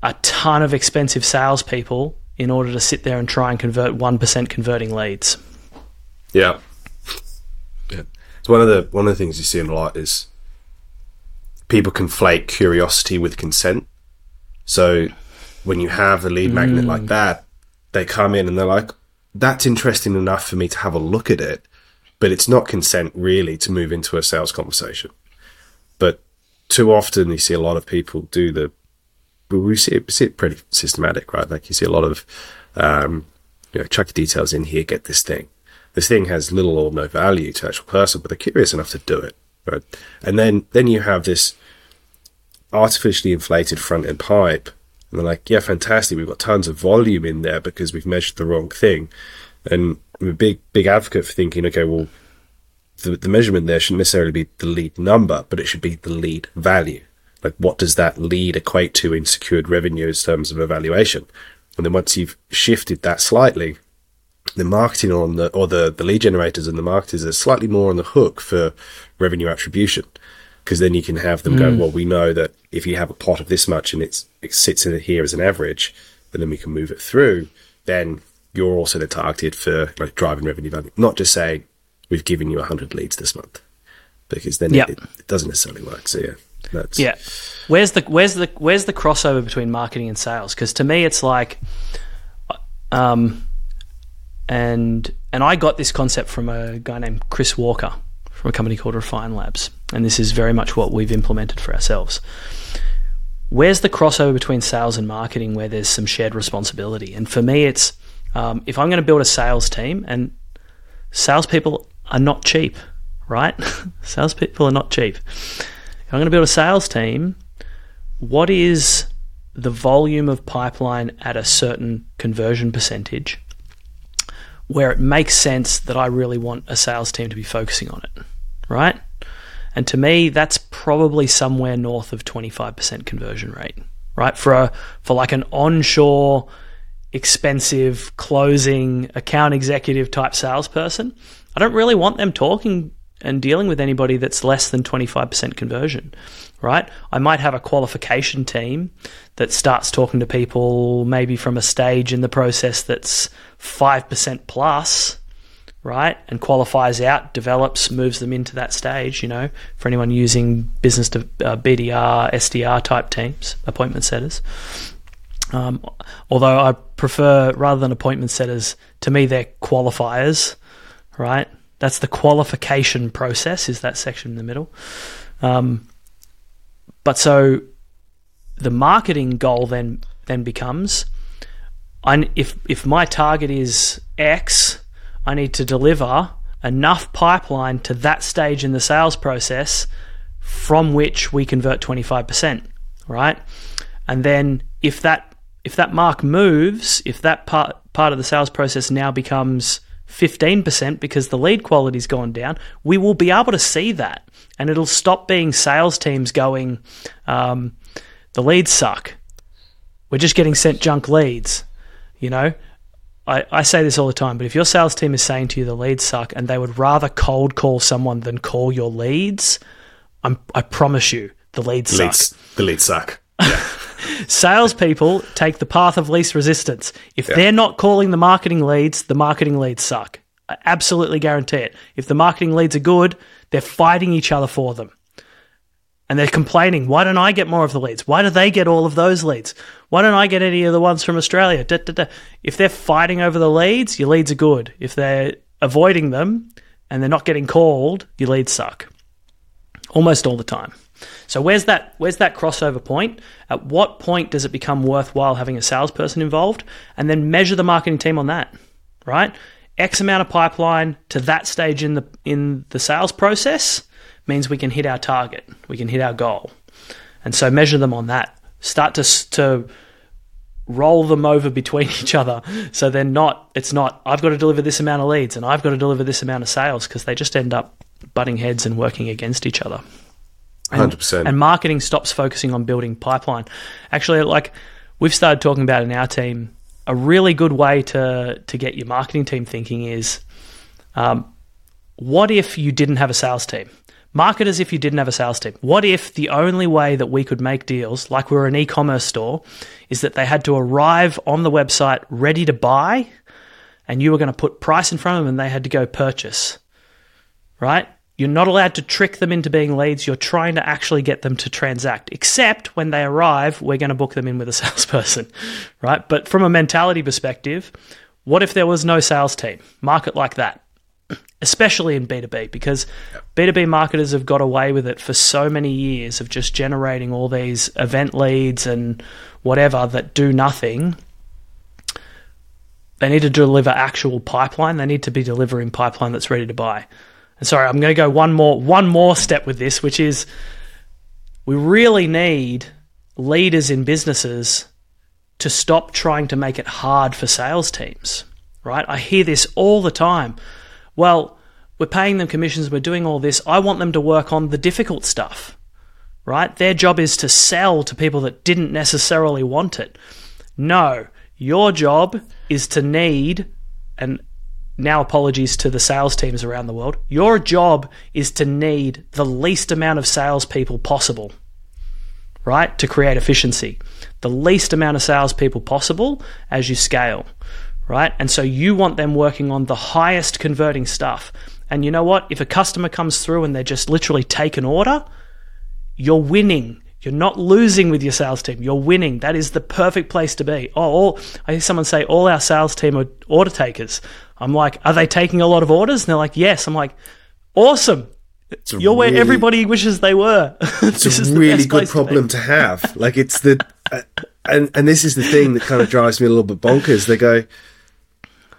a ton of expensive salespeople in order to sit there and try and convert 1% converting leads. Yeah. It's one of the things you see in a lot is people conflate curiosity with consent. So when you have the lead magnet like that, they come in and they're like, that's interesting enough for me to have a look at it, but it's not consent really to move into a sales conversation. But too often you see a lot of people do the, we see it pretty systematic, right? Like you see a lot of, you know, chuck your details in here, get this thing. This thing has little or no value to the actual person, but they're curious enough to do it, right? And then you have this artificially inflated front end pipe, and they're like, yeah, fantastic. We've got tons of volume in there because we've measured the wrong thing. And I'm a big advocate for thinking, okay, well, the measurement there shouldn't necessarily be the lead number, but it should be the lead value. Like, what does that lead equate to in secured revenue in terms of evaluation? And then once you've shifted that slightly, the marketing on the lead generators and the marketers are slightly more on the hook for revenue attribution, because then you can have them go, well, we know that if you have a pot of this much and it sits in here as an average, and then we can move it through, then you're also targeted for, like, driving revenue value. Not just saying, we've given you 100 leads this month, because then it doesn't necessarily work. So, yeah. Where's the crossover between marketing and sales? Because to me, it's like, and I got this concept from a guy named Chris Walker from a company called Refine Labs, and this is very much what we've implemented for ourselves. Where's the crossover between sales and marketing where there's some shared responsibility? And for me, it's if I'm going to build a sales team, and salespeople are not cheap, right? Salespeople are not cheap. If I'm going to build a sales team, what is the volume of pipeline at a certain conversion percentage where it makes sense that I really want a sales team to be focusing on it, right? And to me, that's probably somewhere north of 25% conversion rate, right? For like an onshore, expensive, closing, account executive type salesperson, I don't really want them talking and dealing with anybody that's less than 25% conversion, right? I might have a qualification team that starts talking to people maybe from a stage in the process that's 5% plus, right? And qualifies out, develops, moves them into that stage, you know, for anyone using business to BDR, SDR type teams, appointment setters. Although I prefer, rather than appointment setters, to me they're qualifiers, right? That's the qualification process, is that section in the middle. But so the marketing goal then becomes, if my target is X, I need to deliver enough pipeline to that stage in the sales process from which we convert 25%, right? And then if that mark moves, if that part of the sales process now becomes 15% because the lead quality's gone down, we will be able to see that, and it'll stop being sales teams going, the leads suck, we're just getting sent junk leads. You know, I say this all the time, but if your sales team is saying to you the leads suck and they would rather cold call someone than call your leads, I promise you the leads suck. The leads suck. Yeah. Salespeople take the path of least resistance. If they're not calling the marketing leads suck. I absolutely guarantee it. If the marketing leads are good, they're fighting each other for them. And they're complaining, why don't I get more of the leads? Why do they get all of those leads? Why don't I get any of the ones from Australia? Da, da, da. If they're fighting over the leads, your leads are good. If they're avoiding them and they're not getting called, your leads suck. Almost all the time. So where's that crossover point? At what point does it become worthwhile having a salesperson involved? And then measure the marketing team on that, right? X amount of pipeline to that stage in the sales process means we can hit our target, we can hit our goal. And so measure them on that. Start to roll them over between each other. So it's not I've got to deliver this amount of leads and I've got to deliver this amount of sales, because they just end up butting heads and working against each other. 100%. And marketing stops focusing on building pipeline. Actually, like we've started talking about in our team, a really good way to get your marketing team thinking is, what if you didn't have a sales team? Market as if you didn't have a sales team. What if the only way that we could make deals, like we were an e-commerce store, is that they had to arrive on the website ready to buy, and you were going to put price in front of them and they had to go purchase, right? You're not allowed to trick them into being leads. You're trying to actually get them to transact, except when they arrive, we're going to book them in with a salesperson, right? But from a mentality perspective, what if there was no sales team? Market like that, especially in B2B, because B2B marketers have got away with it for so many years of just generating all these event leads and whatever that do nothing. They need to deliver actual pipeline. They need to be delivering pipeline that's ready to buy. Sorry, I'm going to go one more step with this, which is we really need leaders in businesses to stop trying to make it hard for sales teams, right? I hear this all the time. Well, we're paying them commissions, we're doing all this. I want them to work on the difficult stuff, right? Their job is to sell to people that didn't necessarily want it. No, your job is to need an Now, apologies to the sales teams around the world. Your job is to need the least amount of salespeople possible, right? To create efficiency. The least amount of salespeople possible as you scale, right? And so you want them working on the highest converting stuff. And you know what? If a customer comes through and they just literally take an order, you're winning. You're not losing with your sales team. You're winning. That is the perfect place to be. I hear someone say, all our sales team are order takers. I'm like, are they taking a lot of orders? And they're like, yes. I'm like, awesome. You're where everybody wishes they were. It's a really good problem to have. Like it's the, and this is the thing that kind of drives me a little bit bonkers. They go,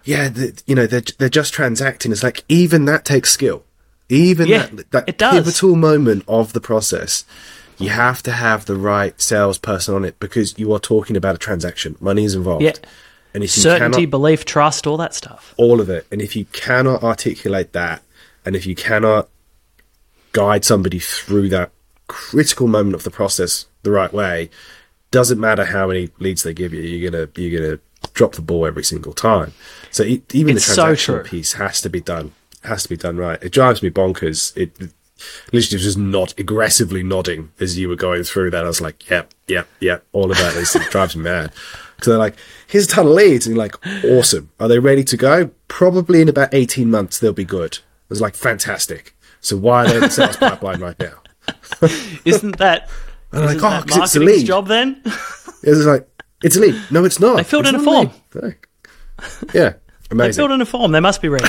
yeah, they're just transacting. It's like, even that takes skill. Even that pivotal moment of the process You have to have the right salesperson on it because you are talking about a transaction. Money is involved. Yeah. And if certainty, belief, trust, all that stuff. All of it. And if you cannot articulate that, and if you cannot guide somebody through that critical moment of the process the right way, doesn't matter how many leads they give you, you're gonna drop the ball every single time. So even the transactional piece has to be done right. It drives me bonkers. It literally was just aggressively nodding as you were going through that. I was like, yep, all of that. It drives me mad. So they're like, here's a ton of leads. And you're like, awesome. Are they ready to go? Probably in about 18 months, they'll be good. It was like, fantastic. So why are they in the sales pipeline right now? Isn't that marketing's it's a lead job then? It's like, it's a lead. No, it's not. They filled in a form. Yeah, amazing. They filled in a form. They must be ready.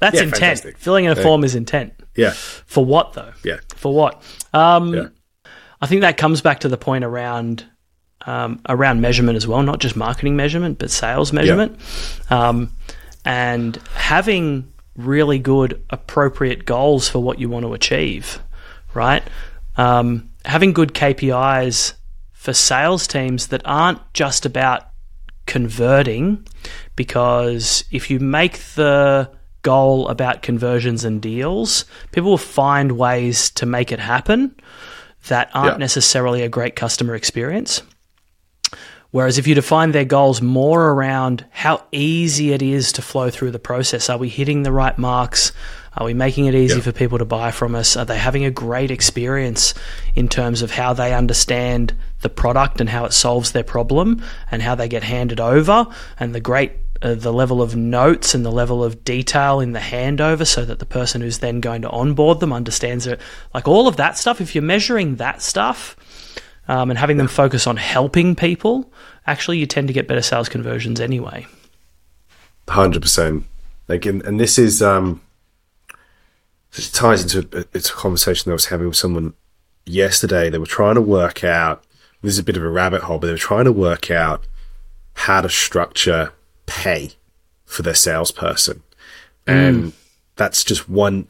That's intent. Fantastic. Filling in a form is intent. Yeah. For what, though? Yeah. For what? I think that comes back to the point around measurement as well, not just marketing measurement, but sales measurement. Yeah. And having really good, appropriate goals for what you want to achieve, right? Having good KPIs for sales teams that aren't just about converting, because if you make the goal about conversions and deals, people will find ways to make it happen that aren't necessarily a great customer experience. Whereas if you define their goals more around how easy it is to flow through the process, are we hitting the right marks? Are we making it easy for people to buy from us? Are they having a great experience in terms of how they understand the product and how it solves their problem and how they get handed over, and the level of notes and the level of detail in the handover so that the person who's then going to onboard them understands it? Like all of that stuff, if you're measuring that stuff, and having them focus on helping people, actually you tend to get better sales conversions anyway. 100%. Like, and this is it ties into a conversation that I was having with someone yesterday. They were trying to work out, this is a bit of a rabbit hole, but they were trying to work out how to structure pay for their salesperson, and that's one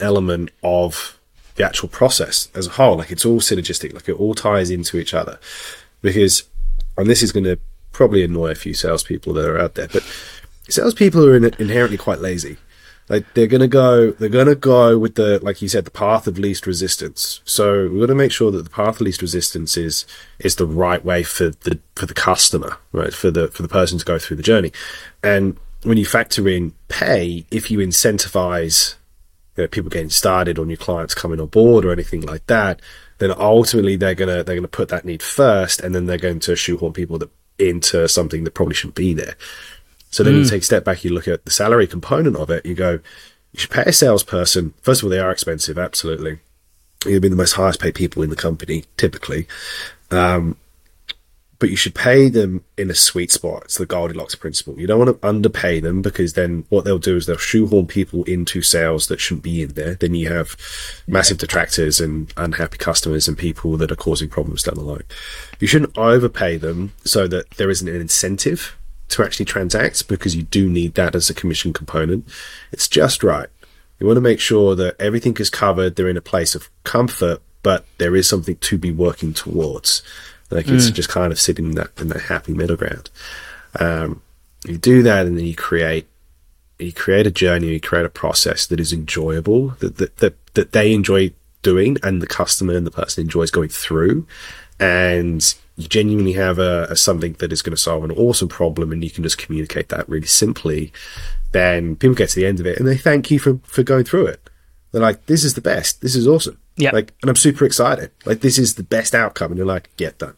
element of the actual process as a whole. Like, it's all synergistic, like it all ties into each other, because, and this is going to probably annoy a few salespeople that are out there, but salespeople are inherently quite lazy. Like, they're going to go with the, like you said, the path of least resistance. So we're going to make sure that the path of least resistance is the right way for the customer, right? For the person to go through the journey. And when you factor in pay, if you incentivize people getting started or new clients coming on board or anything like that, then ultimately they're gonna put that need first, and then they're going to shoehorn people into something that probably shouldn't be there. So then you take a step back, you look at the salary component of it, you go, you should pay a salesperson. First of all, they are expensive, absolutely. You'll be the most highest paid people in the company, typically. But you should pay them in a sweet spot. It's the Goldilocks principle. You don't want to underpay them, because then what they'll do is they'll shoehorn people into sales that shouldn't be in there. Then you have massive detractors and unhappy customers and people that are causing problems down the line. You shouldn't overpay them so that there isn't an incentive to actually transact, because you do need that as a commission component. It's just right. You want to make sure that everything is covered. They're in a place of comfort, but there is something to be working towards. Like, it's just kind of sitting in that happy middle ground. You do that, and then you create a journey, you create a process that is enjoyable, that they enjoy doing, and the customer and the person enjoys going through. And you genuinely have a something that is going to solve an awesome problem, and you can just communicate that really simply. Then people get to the end of it, and they thank you for going through it. They're like, this is the best. This is awesome. Yeah. Like, and I'm super excited. Like, this is the best outcome. And you're like, get done.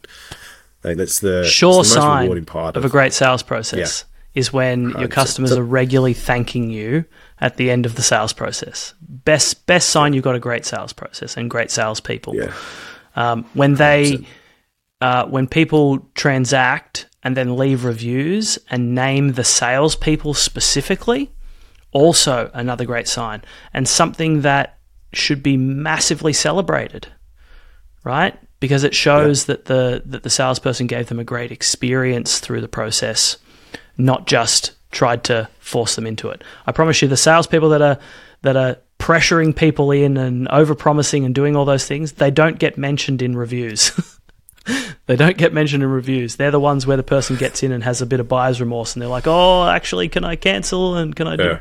Like, that's the most rewarding part of a great sales process is when your customers are regularly thanking you at the end of the sales process. Best sign you've got a great sales process and great salespeople. Yeah. When people transact and then leave reviews and name the salespeople specifically, also another great sign, and something that should be massively celebrated, right? Because it shows that the salesperson gave them a great experience through the process, not just tried to force them into it. I promise you, the salespeople that are pressuring people in and over-promising and doing all those things, they don't get mentioned in reviews. They don't get mentioned in reviews. They're the ones where the person gets in and has a bit of buyer's remorse and they're like, oh, actually, can I cancel and can I do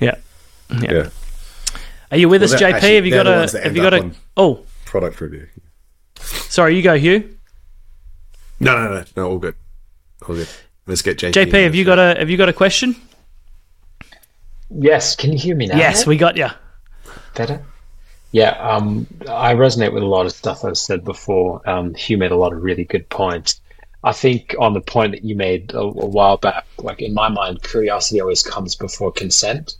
Yeah. Are you with us, JP? Actually, have you got a oh, product review? Sorry, you go, Hugh. No, all good. Let's get JP. JP, have you got a question? Yes, can you hear me now? Yes, we got you. Better? Yeah, I resonate with a lot of stuff I've said before. Hugh made a lot of really good points. I think on the point that you made a while back, like in my mind, curiosity always comes before consent.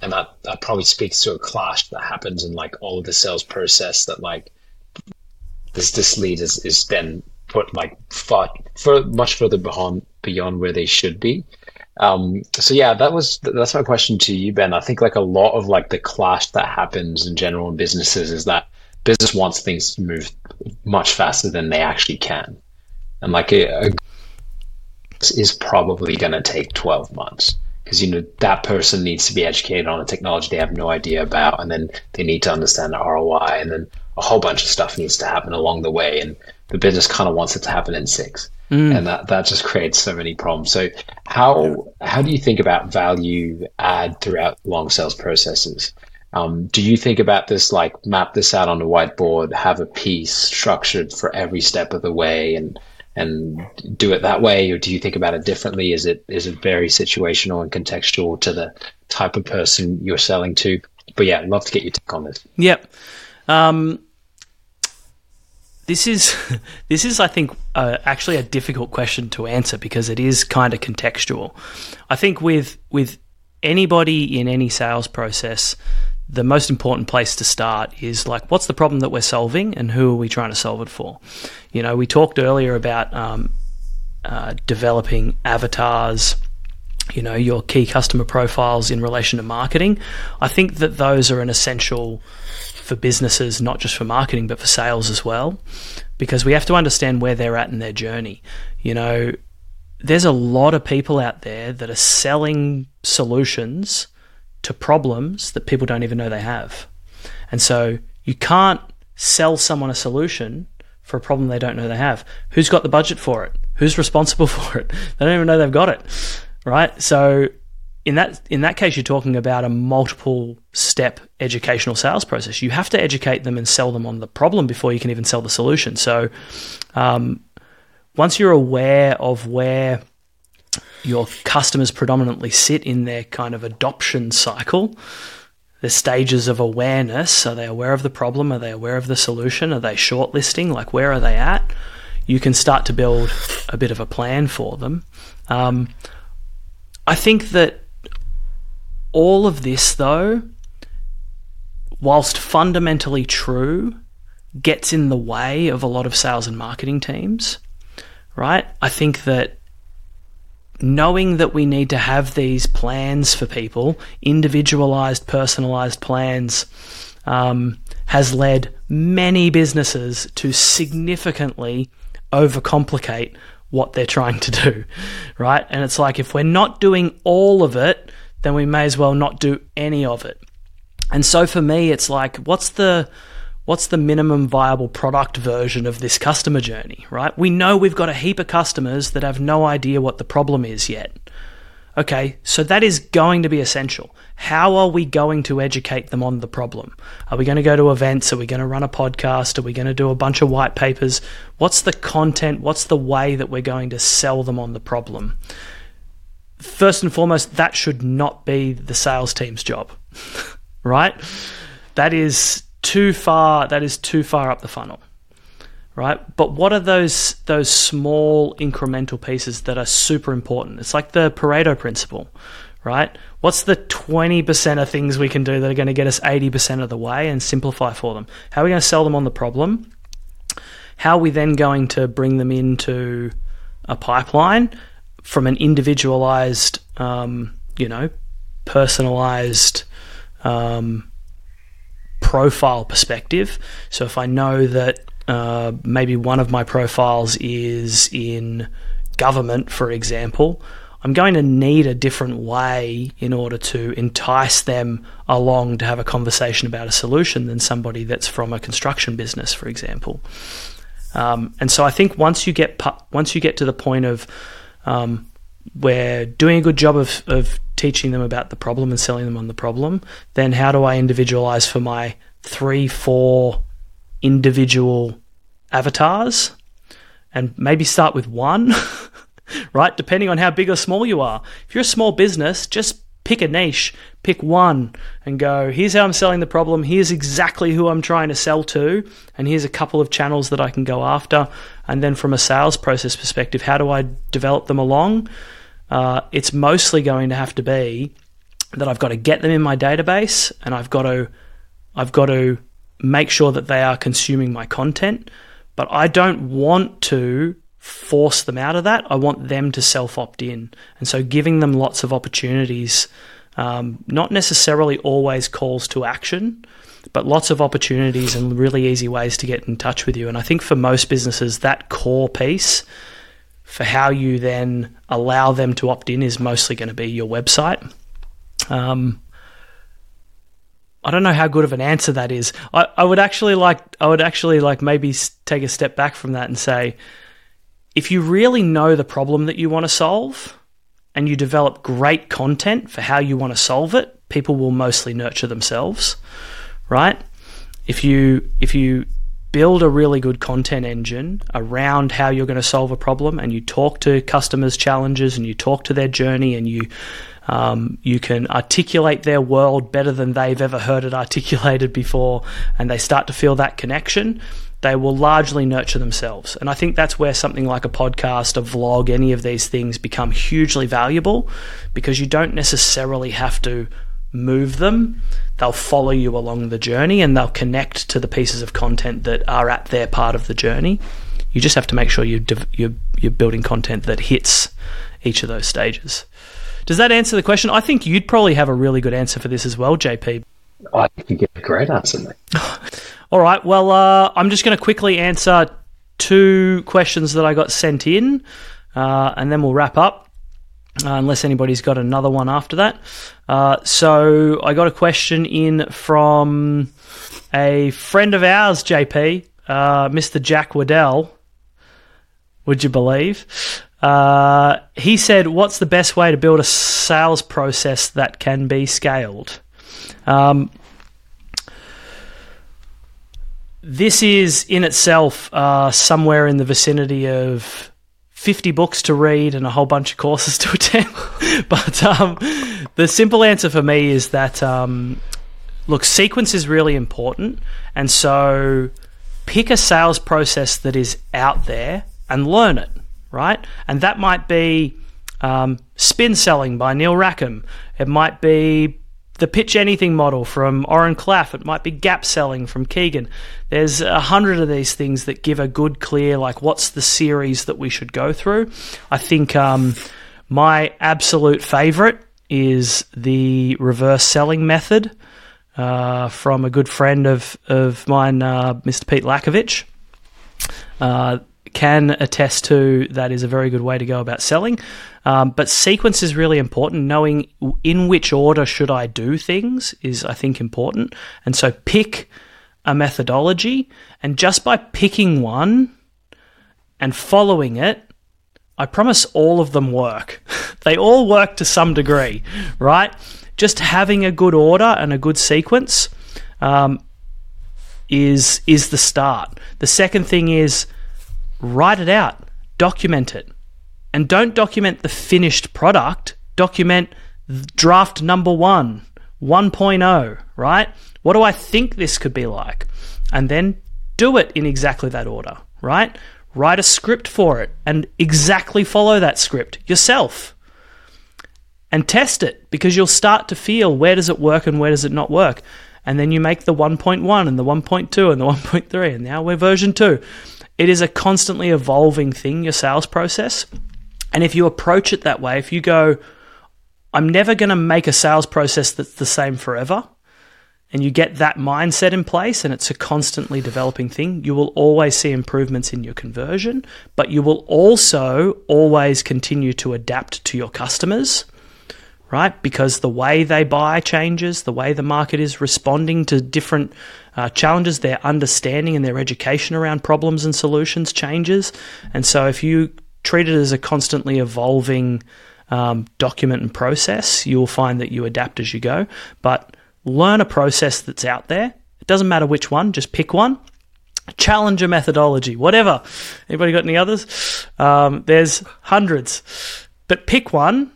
And that probably speaks to a clash that happens in like all of the sales process that like this lead is then put like much further beyond where they should be. So yeah, that's my question to you, Ben. I think like a lot of like the clash that happens in general in businesses is that business wants things to move much faster than they actually can. And like a is probably going to take 12 months. Because, you know, that person needs to be educated on a technology they have no idea about, and then they need to understand the ROI, and then a whole bunch of stuff needs to happen along the way, and the business kind of wants it to happen in 6. And that just creates so many problems. So how do you think about value add throughout long sales processes? Do you think about this, like map this out on the whiteboard, have a piece structured for every step of the way, and do it that way, or do you think about it differently? Is it very situational and contextual to the type of person you're selling to? But yeah, I'd love to get your take on this. Yep. This is I think actually a difficult question to answer because it is kind of contextual. I think with anybody in any sales process, the most important place to start is like, what's the problem that we're solving and who are we trying to solve it for? You know, we talked earlier about developing avatars, you know, your key customer profiles in relation to marketing. I think that those are an essential for businesses, not just for marketing, but for sales as well, because we have to understand where they're at in their journey. You know, there's a lot of people out there that are selling solutions to problems that people don't even know they have. And so you can't sell someone a solution for a problem they don't know they have. Who's got the budget for it? Who's responsible for it? They don't even know they've got it, right? So in that case, you're talking about a multiple step educational sales process. You have to educate them and sell them on the problem before you can even sell the solution. So once you're aware of where your customers predominantly sit in their kind of adoption cycle, the stages of awareness. Are they aware of the problem? Are they aware of the solution? Are they shortlisting? Like, where are they at? You can start to build a bit of a plan for them. I think that all of this, though, whilst fundamentally true, gets in the way of a lot of sales and marketing teams, right? I think that knowing that we need to have these plans for people, individualized, personalized plans, has led many businesses to significantly overcomplicate what they're trying to do, right? And it's like, if we're not doing all of it, then we may as well not do any of it. And so for me, it's like, what's the minimum viable product version of this customer journey, right? We know we've got a heap of customers that have no idea what the problem is yet. Okay, so that is going to be essential. How are we going to educate them on the problem? Are we going to go to events? Are we going to run a podcast? Are we going to do a bunch of white papers? What's the content? What's the way that we're going to sell them on the problem? First and foremost, that should not be the sales team's job, right? That is too far up the funnel, right? But what are those small incremental pieces that are super important? It's like the Pareto principle, right? What's the 20% of things we can do that are going to get us 80% of the way and simplify for them? How are we going to sell them on the problem? How are we then going to bring them into a pipeline from an individualized, personalized profile perspective? So if I know that maybe one of my profiles is in government, for example, I'm going to need a different way in order to entice them along to have a conversation about a solution than somebody that's from a construction business, for example. And so I think once you get to the point of where doing a good job of teaching them about the problem and selling them on the problem, then how do I individualize for my 3-4 individual avatars, and maybe start with one, right? Depending on how big or small you are. If you're a small business, just pick a niche, pick one and go, here's how I'm selling the problem, here's exactly who I'm trying to sell to, and here's a couple of channels that I can go after. And then from a sales process perspective, how do I develop them along? It's mostly going to have to be that I've got to get them in my database, and I've got to make sure that they are consuming my content, but I don't want to force them out of that. I want them to self-opt in. And so giving them lots of opportunities, not necessarily always calls to action, but lots of opportunities and really easy ways to get in touch with you. And I think for most businesses, that core piece for how you then allow them to opt in is mostly going to be your website. I don't know how good of an answer that is. I would actually like maybe take a step back from that and say, if you really know the problem that you want to solve and you develop great content for how you want to solve it, people will mostly nurture themselves, right? If you build a really good content engine around how you're going to solve a problem, and you talk to customers' challenges and you talk to their journey, and you can articulate their world better than they've ever heard it articulated before, and they start to feel that connection, they will largely nurture themselves. And I think that's where something like a podcast, a vlog, any of these things become hugely valuable, because you don't necessarily have to move them. They'll follow you along the journey, and they'll connect to the pieces of content that are at their part of the journey. You just have to make sure you're building content that hits each of those stages. Does that answer the question? I think you'd probably have a really good answer for this as well, JP. I think you get a great answer, mate. All right. Well, I'm just going to quickly answer 2 questions that I got sent in, and then we'll wrap up, unless anybody's got another one after that. So I got a question in from a friend of ours, JP, Mr. Jack Waddell, would you believe? He said, what's the best way to build a sales process that can be scaled? This is in itself somewhere in the vicinity of 50 books to read and a whole bunch of courses to attend. But the simple answer for me is that, look, sequence is really important. And so pick a sales process that is out there and learn it, right? And that might be Spin Selling by Neil Rackham. It might be the Pitch Anything model from Oren Klaff. It might be Gap Selling from Keegan. There's 100 of these things that give a good, clear, like, what's the series that we should go through. I think my absolute favorite is the Reverse Selling Method from a good friend of mine, Mr. Pete Lakovich. Can attest to that is a very good way to go about selling. But sequence is really important. Knowing in which order should I do things is, I think, important. And so pick a methodology, and just by picking one and following it, I promise all of them work. They all work to some degree, right? Just having a good order and a good sequence is the start. The second thing is, write it out, document it, and don't document the finished product, document draft number 1.0, right? What do I think this could be like? And then do it in exactly that order, right? Write a script for it and exactly follow that script yourself, and test it, because you'll start to feel where does it work and where does it not work. And then you make the 1.1 and the 1.2 and the 1.3, and now we're version 2. It is a constantly evolving thing, your sales process. And if you approach it that way, if you go, I'm never going to make a sales process that's the same forever, and you get that mindset in place, and it's a constantly developing thing, you will always see improvements in your conversion, but you will also always continue to adapt to your customers, right? Because the way they buy changes, the way the market is responding to different challenges, their understanding and their education around problems and solutions changes. And so if you treat it as a constantly evolving document and process, you'll find that you adapt as you go. But learn a process that's out there. It doesn't matter which one, just pick one. Challenge a methodology, whatever. Anybody got any others? There's hundreds. But pick one,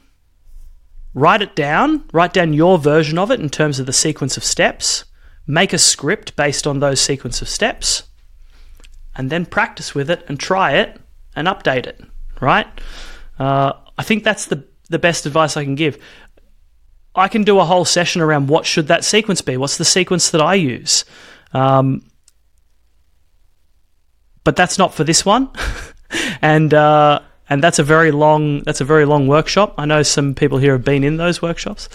write it down, write down your version of it in terms of the sequence of steps, make a script based on those sequence of steps, and then practice with it and try it and update it, right? I think that's the best advice I can give. I can do a whole session around what should that sequence be? What's the sequence that I use? But that's not for this one, and that's a very long workshop. I know some people here have been in those workshops.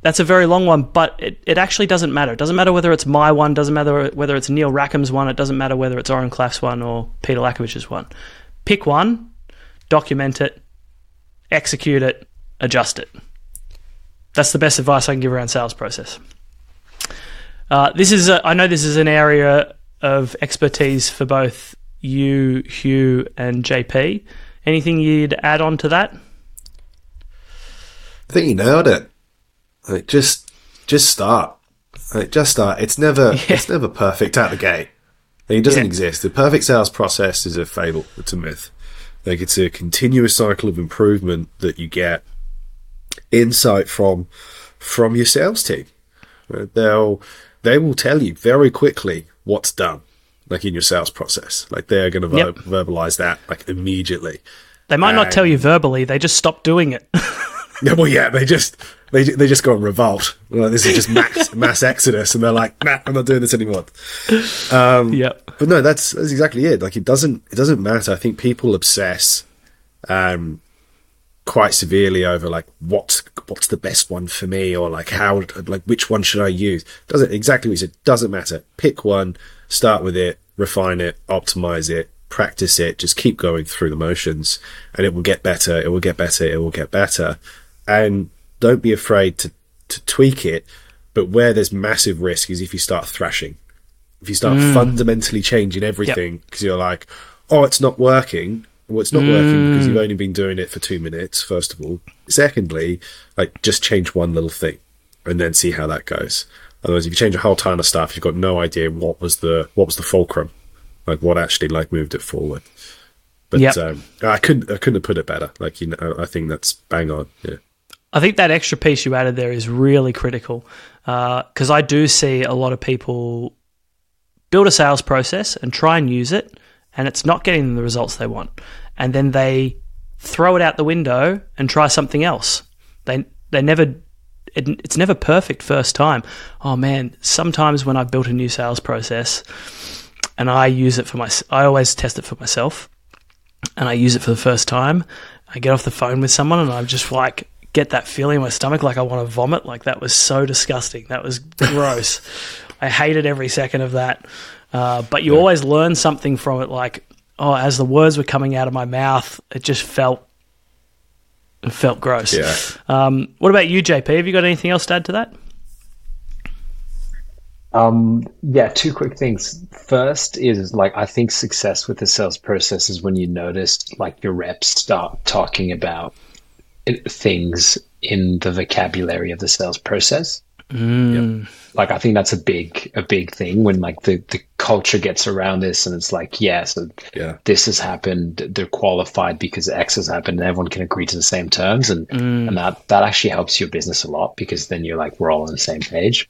That's a very long one, but it actually doesn't matter. It doesn't matter whether it's my one. Doesn't matter whether it's Neil Rackham's one. It doesn't matter whether it's Oren Klaff's one or Peter Lakovich's one. Pick one, document it, execute it, adjust it. That's the best advice I can give around sales process. I know this is an area of expertise for both you, Hugh, and JP. Anything you'd add on to that? I think you nailed it. Like, just start. Like, just start. It's never perfect out the gate. Like, it doesn't exist. The perfect sales process is a fable. It's a myth. Like, it's a continuous cycle of improvement that you get insight from your sales team. They will tell you very quickly what's done, like in your sales process. Like, they're going to verbalize that like immediately. They might not tell you verbally. They just stop doing it. They just go on revolt. Like, this is just mass exodus, and they're like, nah, I'm not doing this anymore. But no, that's exactly it. Like, it doesn't matter. I think people obsess quite severely over like what's the best one for me, or like how, like which one should I use? Doesn't exactly what you said. Doesn't matter. Pick one, start with it, refine it, optimize it, practice it. Just keep going through the motions, and it will get better. It will get better. It will get better. And don't be afraid to tweak it, but where there's massive risk is if you start thrashing. If you start fundamentally changing everything because you're like, oh, it's not working. Well, it's not working because you've only been doing it for 2 minutes, first of all. Secondly, like, just change one little thing and then see how that goes. Otherwise, if you change a whole ton of stuff, you've got no idea what was the fulcrum, like what actually like moved it forward. But I couldn't have put it better. Like, you know, I think that's bang on. Yeah. I think that extra piece you added there is really critical, because I do see a lot of people build a sales process and try and use it, and it's not getting them the results they want. And then they throw it out the window and try something else. It's never perfect first time. Oh man, sometimes when I've built a new sales process and I always test it for myself, and I use it for the first time, I get off the phone with someone and I'm just like, get that feeling in my stomach like I want to vomit, like that was so disgusting, that was gross. I hated every second of that. But you always learn something from it, like, oh, as the words were coming out of my mouth, it just felt gross. Yeah. What about you, JP? Have you got anything else to add to that? Two quick things. First is, like, I think success with the sales process is when you notice, like, your reps start talking about things in the vocabulary of the sales process. Like, I think that's a big thing when, like, the culture gets around this, and it's like, this has happened, they're qualified because X has happened, and everyone can agree to the same terms, and that actually helps your business a lot, because then you're like, we're all on the same page.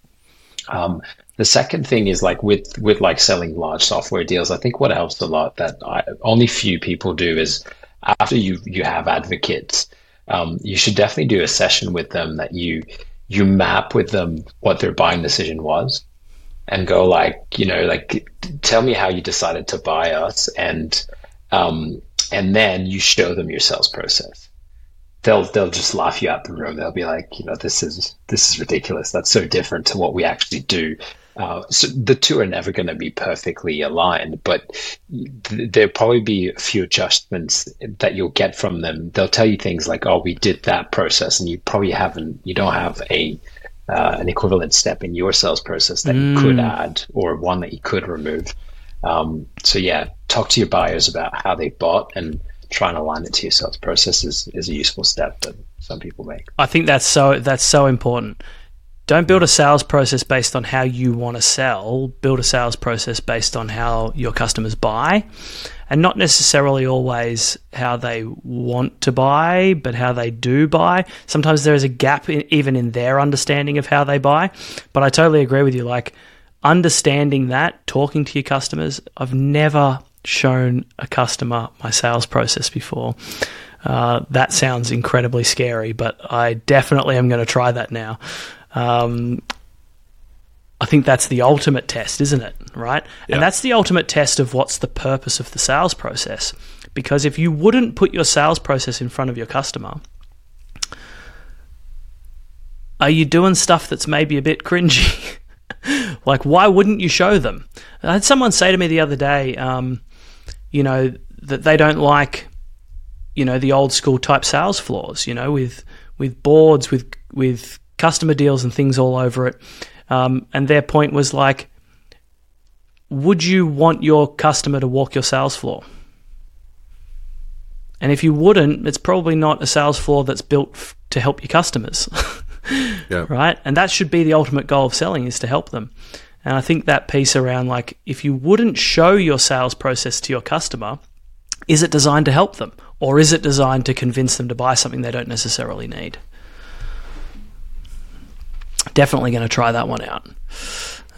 The second thing is, like, with like selling large software deals, I think what helps a lot that only few people do is, after you have advocates, you should definitely do a session with them that you map with them what their buying decision was, and go, like, you know, like, tell me how you decided to buy us, and then you show them your sales process. they'll just laugh you out the room. They'll be like, you know, this is ridiculous. That's so different to what we actually do. So the two are never going to be perfectly aligned, but there'll probably be a few adjustments that you'll get from them. They'll tell you things like, oh, we did that process, and you don't have an equivalent step in your sales process that you could add, or one that you could remove. So yeah, talk to your buyers about how they bought and try and align it to your sales process is a useful step that some people make. I think that's so important. Don't build a sales process based on how you want to sell. Build a sales process based on how your customers buy, and not necessarily always how they want to buy, but how they do buy. Sometimes there is a gap even in their understanding of how they buy. But I totally agree with you. Like, understanding that, talking to your customers. I've never shown a customer my sales process before. That sounds incredibly scary, but I definitely am going to try that now. I think that's the ultimate test, isn't it? Right? Yeah. And that's the ultimate test of what's the purpose of the sales process. Because if you wouldn't put your sales process in front of your customer, are you doing stuff that's maybe a bit cringy? Like, why wouldn't you show them? I had someone say to me the other day, you know, that they don't like, you know, the old school type sales floors, you know, with boards, with customer deals and things all over it. And their point was like, would you want your customer to walk your sales floor? And if you wouldn't, it's probably not a sales floor that's built to help your customers. Yeah. Right? And that should be the ultimate goal of selling, is to help them. And I think that piece around, like, if you wouldn't show your sales process to your customer, is it designed to help them? Or is it designed to convince them to buy something they don't necessarily need? Definitely going to try that one out.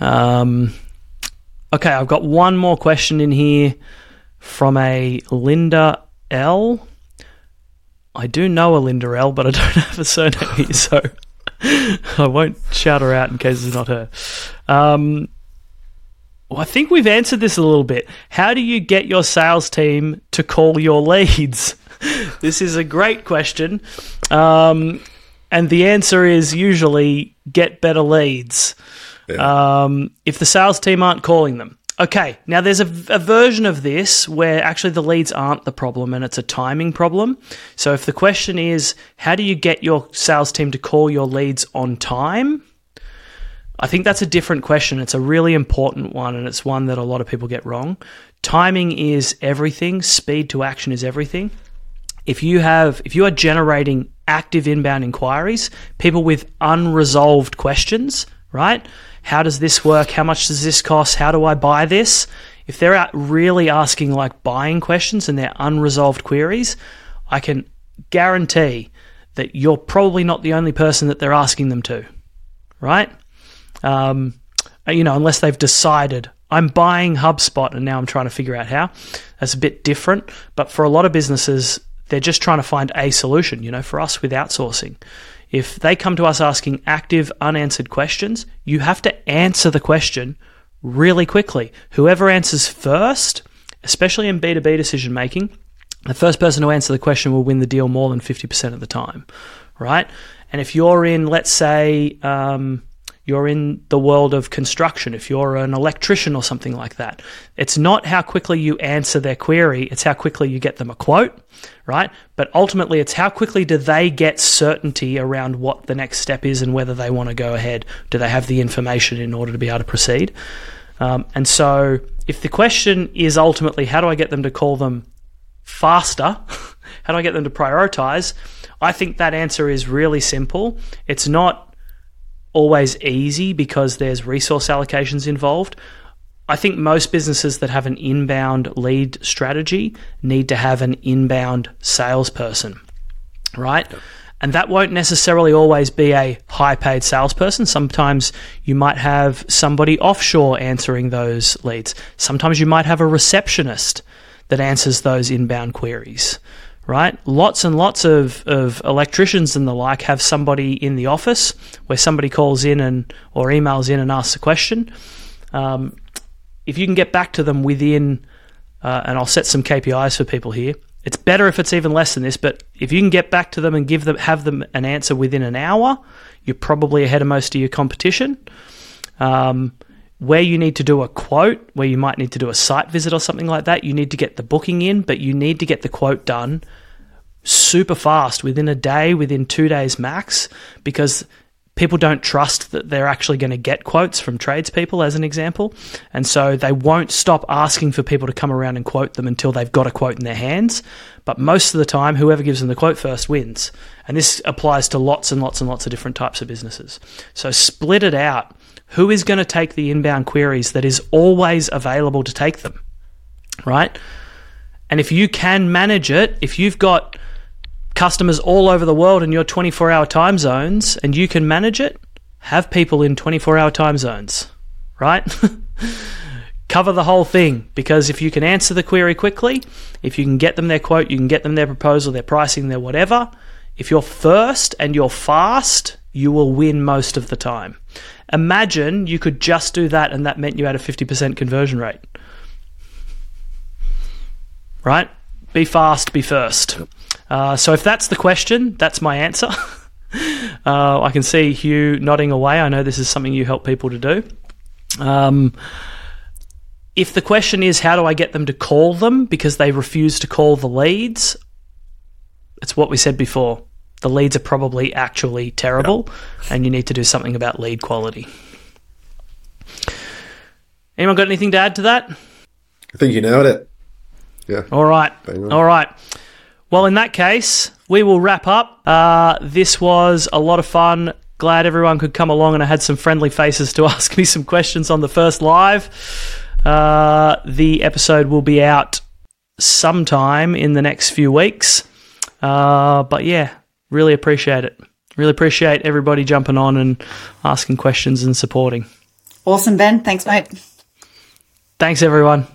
Okay, I've got one more question in here from a Linda L. I do know a Linda L, but I don't have a surname here, so I won't shout her out in case it's not her. Well, I think we've answered this a little bit. How do you get your sales team to call your leads? This is a great question. And the answer is usually get better leads, yeah. If the sales team aren't calling them. Okay, now there's a version of this where actually the leads aren't the problem and it's a timing problem. So if the question is, how do you get your sales team to call your leads on time? I think that's a different question. It's a really important one, and it's one that a lot of people get wrong. Timing is everything. Speed to action is everything. If you are generating active inbound inquiries, people with unresolved questions, right? How does this work? How much does this cost? How do I buy this? If they're out really asking like buying questions and they're unresolved queries, I can guarantee that you're probably not the only person that they're asking them to, right? You know, unless they've decided, I'm buying HubSpot and now I'm trying to figure out how. That's a bit different, but for a lot of businesses, they're just trying to find a solution, you know, for us with outsourcing. If they come to us asking active, unanswered questions, you have to answer the question really quickly. Whoever answers first, especially in B2B decision making, the first person to answer the question will win the deal more than 50% of the time, right? And if you're in, let's say, you're in the world of construction, if you're an electrician or something like that, it's not how quickly you answer their query, it's how quickly you get them a quote, right? But ultimately, it's how quickly do they get certainty around what the next step is and whether they want to go ahead. Do they have the information in order to be able to proceed? And so if the question is ultimately, how do I get them to call them faster? How do I get them to prioritize? I think that answer is really simple. It's not always easy because there's resource allocations involved. I think most businesses that have an inbound lead strategy need to have an inbound salesperson, right? Yep. And that won't necessarily always be a high-paid salesperson. Sometimes you might have somebody offshore answering those leads. Sometimes you might have a receptionist that answers those inbound queries, right? Lots and lots of electricians and the like have somebody in the office where somebody calls in or emails in and asks a question. If you can get back to them within, and I'll set some KPIs for people here, It's better if it's even less than this, but if you can get back to them and have them an answer within an hour, you're probably ahead of most of your competition. Where you need to do a quote, where you might need to do a site visit or something like that, you need to get the booking in, but you need to get the quote done super fast, within a day, within 2 days max, because people don't trust that they're actually going to get quotes from tradespeople, as an example, and so they won't stop asking for people to come around and quote them until they've got a quote in their hands. But most of the time, whoever gives them the quote first wins, and this applies to lots and lots and lots of different types of businesses. So split it out. Who is going to take the inbound queries that is always available to take them, right? And if you can manage it, if you've got customers all over the world in your 24-hour time zones and you can manage it, have people in 24-hour time zones, right? Cover the whole thing, because if you can answer the query quickly, if you can get them their quote, you can get them their proposal, their pricing, their whatever, if you're first and you're fast, you will win most of the time. Imagine you could just do that and that meant you had a 50% conversion rate, right? Be fast, be first. So if that's the question, that's my answer. I can see Hugh nodding away. I know this is something you help people to do. If the question is, how do I get them to call them because they refuse to call the leads? It's what we said before. The leads are probably actually terrible, and you need to do something about lead quality. Anyone got anything to add to that? I think you nailed it. Yeah. All right. All right. Well, in that case, we will wrap up. This was a lot of fun. Glad everyone could come along, and I had some friendly faces to ask me some questions on the first live. The episode will be out sometime in the next few weeks. But yeah, really appreciate it. Really appreciate everybody jumping on and asking questions and supporting. Awesome, Ben. Thanks, mate. Thanks, everyone.